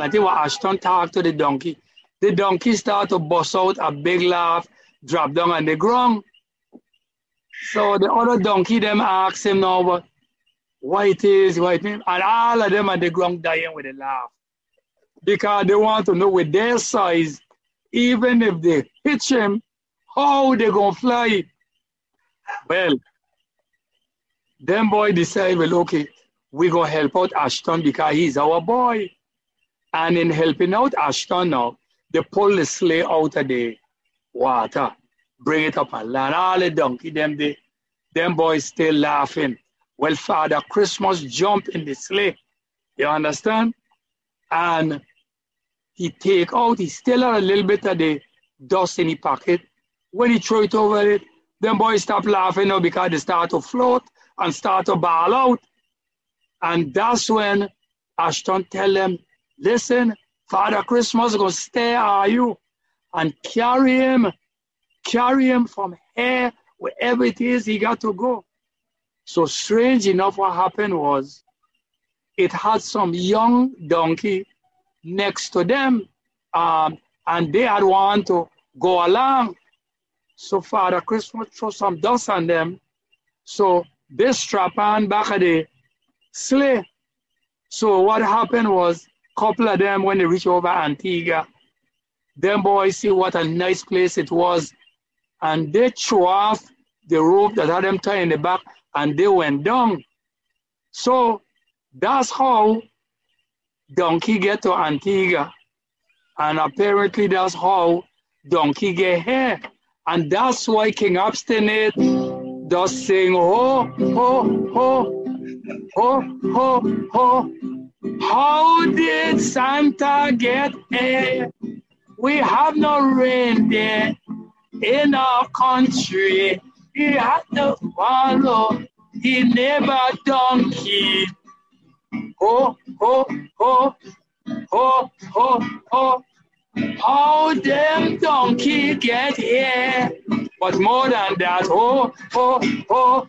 I think when Ashton talked to the donkey, the donkey started to bust out a big laugh, drop down on the ground. So the other donkey them asked him now, but why it is, why it is, and all of them on the ground dying with a laugh, because they want to know with their size, even if they hitch him, how they gonna fly. Well, them boy decide, well, okay, we gonna help out Ashton because he's our boy. And in helping out Ashton now, they pull the sleigh out of the water, bring it up and land. All the donkey, them, they, them boys still laughing. Well, Father Christmas jumped in the sleigh, you understand? And he take out, he still had a little bit of the dust in his pocket. When he throw it over it, them boys stop laughing now because they start to float and start to bawl out. And that's when Ashton tell them, listen, Father Christmas is going to stare at you and carry him, carry him from here, wherever it is he got to go. So strange enough, what happened was it had some young donkey next to them, um, and they had one to go along. So Father Christmas threw some dust on them. So they strap on back of the sleigh. So what happened was a couple of them, when they reached over Antigua, them boys see what a nice place it was, and they threw off the rope that had them tied in the back, and they went down. So that's how donkey get to Antigua. And apparently that's how donkey get here. And that's why King Abstinate does sing, ho, ho, ho, ho, ho, ho. How did Santa get here? We have no reindeer in our country. He had to follow the neighbor donkey. Ho, ho, ho, ho, ho, ho. How them donkey get here? But more than that, ho, ho, ho,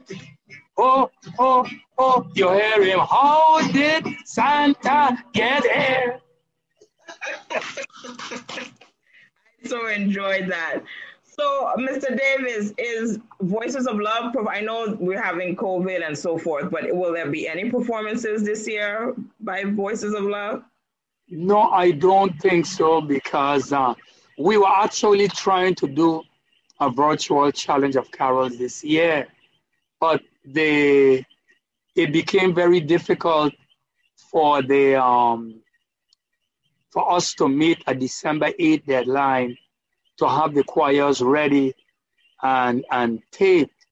ho, ho, ho. You hear him? How did Santa get here? I so enjoyed that. So, Mister Davis, is Voices of Love, I know we're having COVID and so forth, but will there be any performances this year by Voices of Love? No, I don't think so, because uh, we were actually trying to do a virtual challenge of carols this year, but they, it became very difficult for, the, um, for us to meet a December eighth deadline to have the choirs ready and, and taped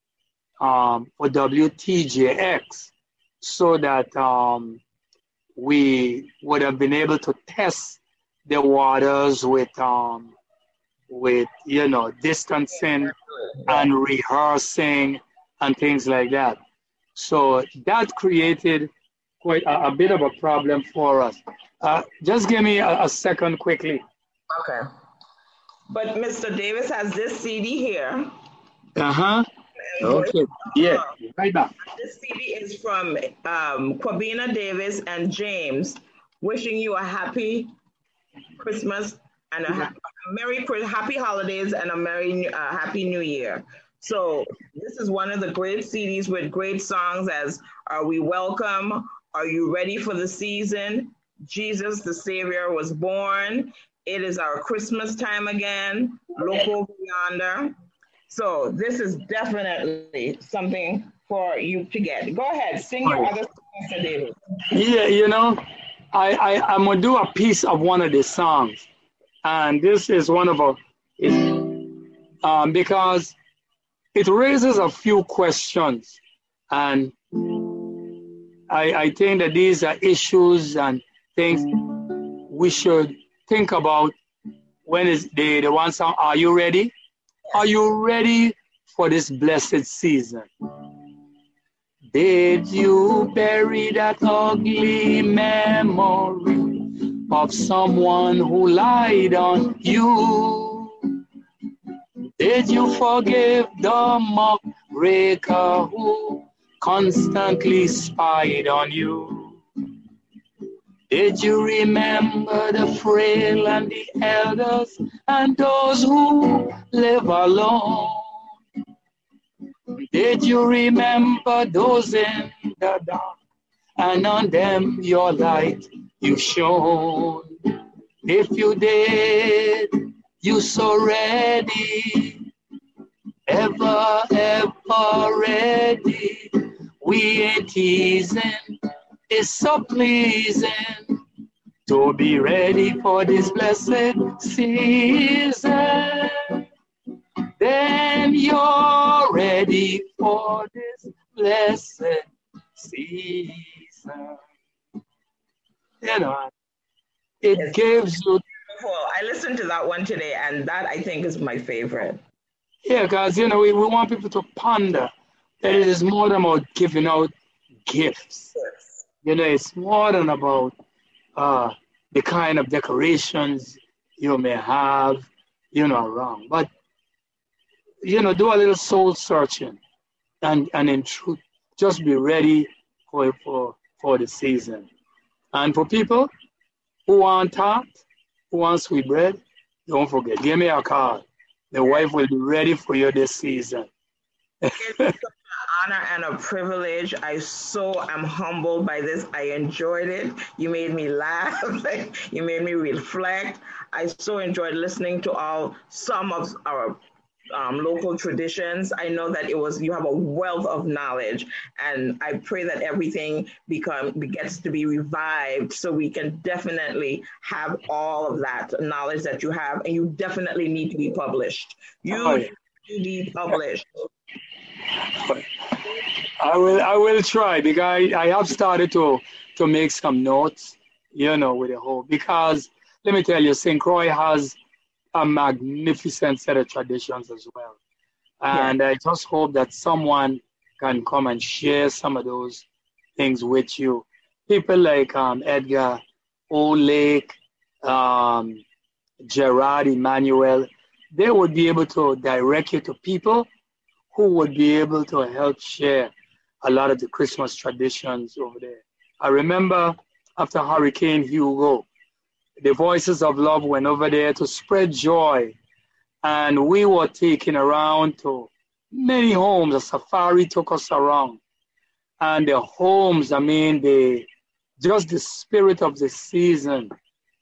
um, for W T J X, so that um, we would have been able to test the waters with, um, with you know, distancing and rehearsing and things like that. So that created quite a, a bit of a problem for us. Uh, just give me a, a second quickly. Okay. But Mister Davis has this C D here. Uh-huh. Okay. Yeah. Right now. This C D is from um, Kwabena Davis and James, wishing you a happy Christmas and a, ha a merry, happy holidays and a merry, uh, happy New Year. So this is one of the great C Ds with great songs as "Are We Welcome?" "Are You Ready for the Season?" "Jesus the Savior Was Born." "It Is Our Christmas Time Again," "Look Over Yonder," So this is definitely something for you to get. Go ahead, sing your other song, Mister David. Yeah, you know, I, I, I'm going to do a piece of one of the songs. And this is one of them, um, because it raises a few questions. And I, I think that these are issues and things we should think about when is the, the one song, Are You Ready? Are you ready for this blessed season? Did you bury that ugly memory of someone who lied on you? Did you forgive the muckraker who constantly spied on you? Did you remember the frail and the elders and those who live alone? Did you remember those in the dark, and on them your light you shone? If you did, you so ready, ever, ever ready. We ain't teasing, it's so pleasing to be ready for this blessed season. Then you're ready for this blessed season. You know, it yes. gives you... Beautiful. I listened to that one today, and that, I think, is my favorite. Yeah, because, you know, we, we want people to ponder that it is more than about giving out gifts. Yes. You know, it's more than about uh, the kind of decorations you may have, you know, around. But you know, do a little soul searching, and, and in truth, just be ready for, for, for the season. And for people who want tart, who want sweet bread, don't forget, give me a call. The wife will be ready for you this season. It's an honor and a privilege. I so am humbled by this. I enjoyed it. You made me laugh. You made me reflect. I so enjoyed listening to all some of our Um, local traditions. I know that it was, you have a wealth of knowledge, and I pray that everything become gets to be revived, so we can definitely have all of that knowledge that you have, and you definitely need to be published. You oh, yeah. need to be published. I will I will try, because I, I have started to to make some notes, you know, with the whole, because let me tell you, Saint Croix has a magnificent set of traditions as well. And yeah. I just hope that someone can come and share some of those things with you. People like um, Edgar O'Lake, um, Gerard Emanuel, they would be able to direct you to people who would be able to help share a lot of the Christmas traditions over there. I remember after Hurricane Hugo, the Voices of Love went over there to spread joy. And we were taken around to many homes. A safari took us around. And the homes, I mean, they, just the spirit of the season,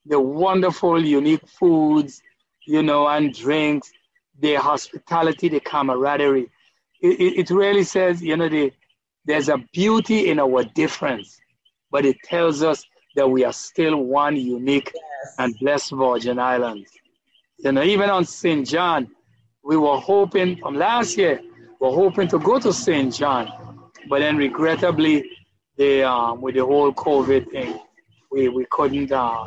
the wonderful, unique foods, you know, and drinks, the hospitality, the camaraderie. It, it, it really says, you know, the, there's a beauty in our difference, but it tells us that we are still one unique yes. and blessed Virgin Islands. You know, even on Saint John, we were hoping from last year, we were hoping to go to Saint John, but then regrettably, they, um, with the whole COVID thing, we, we couldn't uh,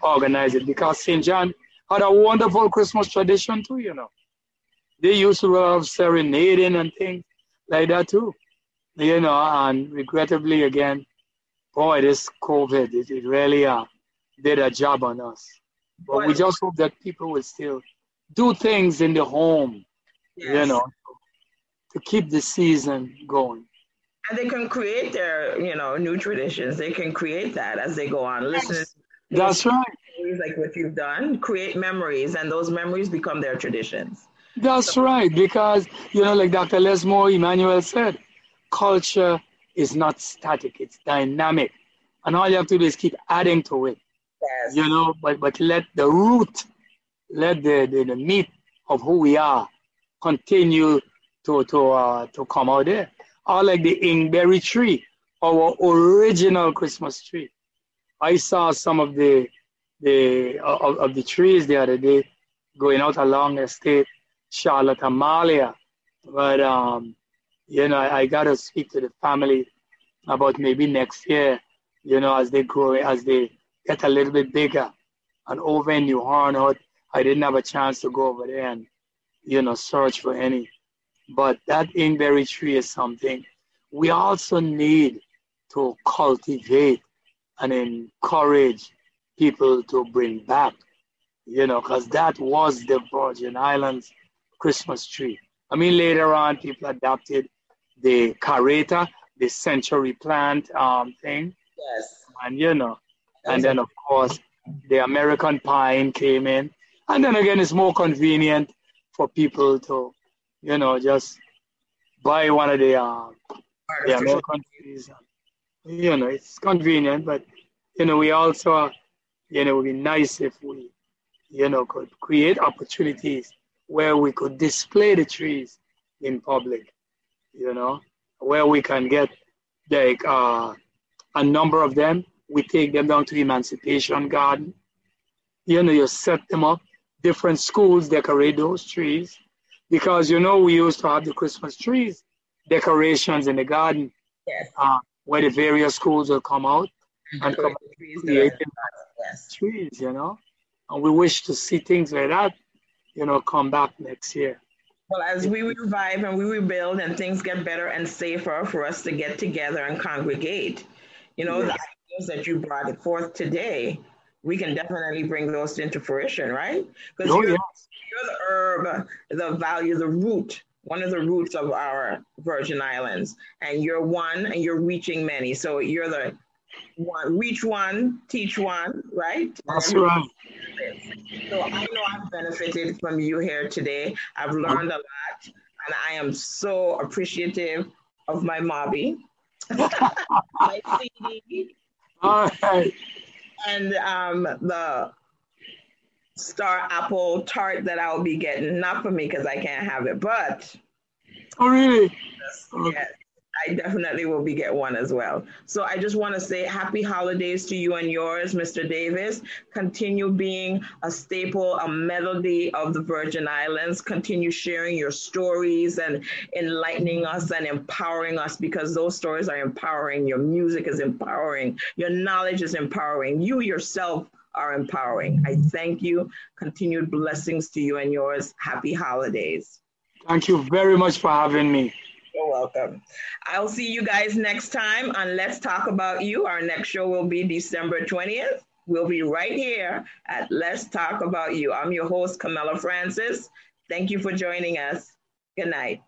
organize it, because Saint John had a wonderful Christmas tradition too, you know. They used to love serenading and things like that too, you know, and regrettably again, boy, this COVID, it, it really uh, did a job on us. But what? We just hope that people will still do things in the home, yes. you know, to keep the season going. And they can create their, you know, new traditions. They can create that as they go on. Listen, yes. That's right. Like what you've done, create memories, and those memories become their traditions. That's so. Right, because, you know, like Doctor Lezmore Emanuel said, culture is not static, it's dynamic. And all you have to do is keep adding to it. Yes. You know, but, but let the root, let the, the, the meat of who we are continue to to uh, to come out there. Or like the Ingberry tree, our original Christmas tree. I saw some of the the of, of the trees the other day going out along the state, Charlotte Amalie. But um, you know, I, I gotta speak to the family about maybe next year. You know, as they grow, as they get a little bit bigger. And over in New Harnhut, I didn't have a chance to go over there and, you know, search for any. But that Ingberry tree is something we also need to cultivate and encourage people to bring back, you know, because that was the Virgin Islands Christmas tree. I mean, later on, people adopted the carreta, the century plant um, thing. Yes. And, you know, and then, of course, the American pine came in. And then again, it's more convenient for people to, you know, just buy one of the, uh, the American trees. You know, it's convenient, but, you know, we also, you know, it would be nice if we, you know, could create opportunities where we could display the trees in public, you know, where we can get, like, uh, a number of them. We take them down to the Emancipation Garden. You know, you set them up. Different schools decorate those trees. Because, you know, we used to have the Christmas trees, decorations in the garden, yes. uh, where the various schools will come out and come out trees, create yes. trees, you know. And we wish to see things like that, you know, come back next year. Well, as we revive and we rebuild and things get better and safer for us to get together and congregate, you know, yes. the ideas that you brought forth today, we can definitely bring those into fruition, right? Because oh, you're, yes. you're the herb, the value, the root, one of the roots of our Virgin Islands, and you're one and you're reaching many. So you're the one, reach one, teach one, right? That's right. So I know I've benefited from you here today. I've learned a lot, and I am so appreciative of my mobby, my C D, all right, and um, the star apple tart that I'll be getting. Not for me because I can't have it, but oh really? Yes, yes, I definitely will be get one as well. So I just want to say happy holidays to you and yours, Mister Davis. Continue being a staple, a melody of the Virgin Islands. Continue sharing your stories and enlightening us and empowering us, because those stories are empowering. Your music is empowering. Your knowledge is empowering. You yourself are empowering. I thank you. Continued blessings to you and yours. Happy holidays. Thank you very much for having me. You're welcome. I'll see you guys next time on Let's Talk About You. Our next show will be December twentieth. We'll be right here at Let's Talk About You. I'm your host, Camilla Francis. Thank you for joining us. Good night.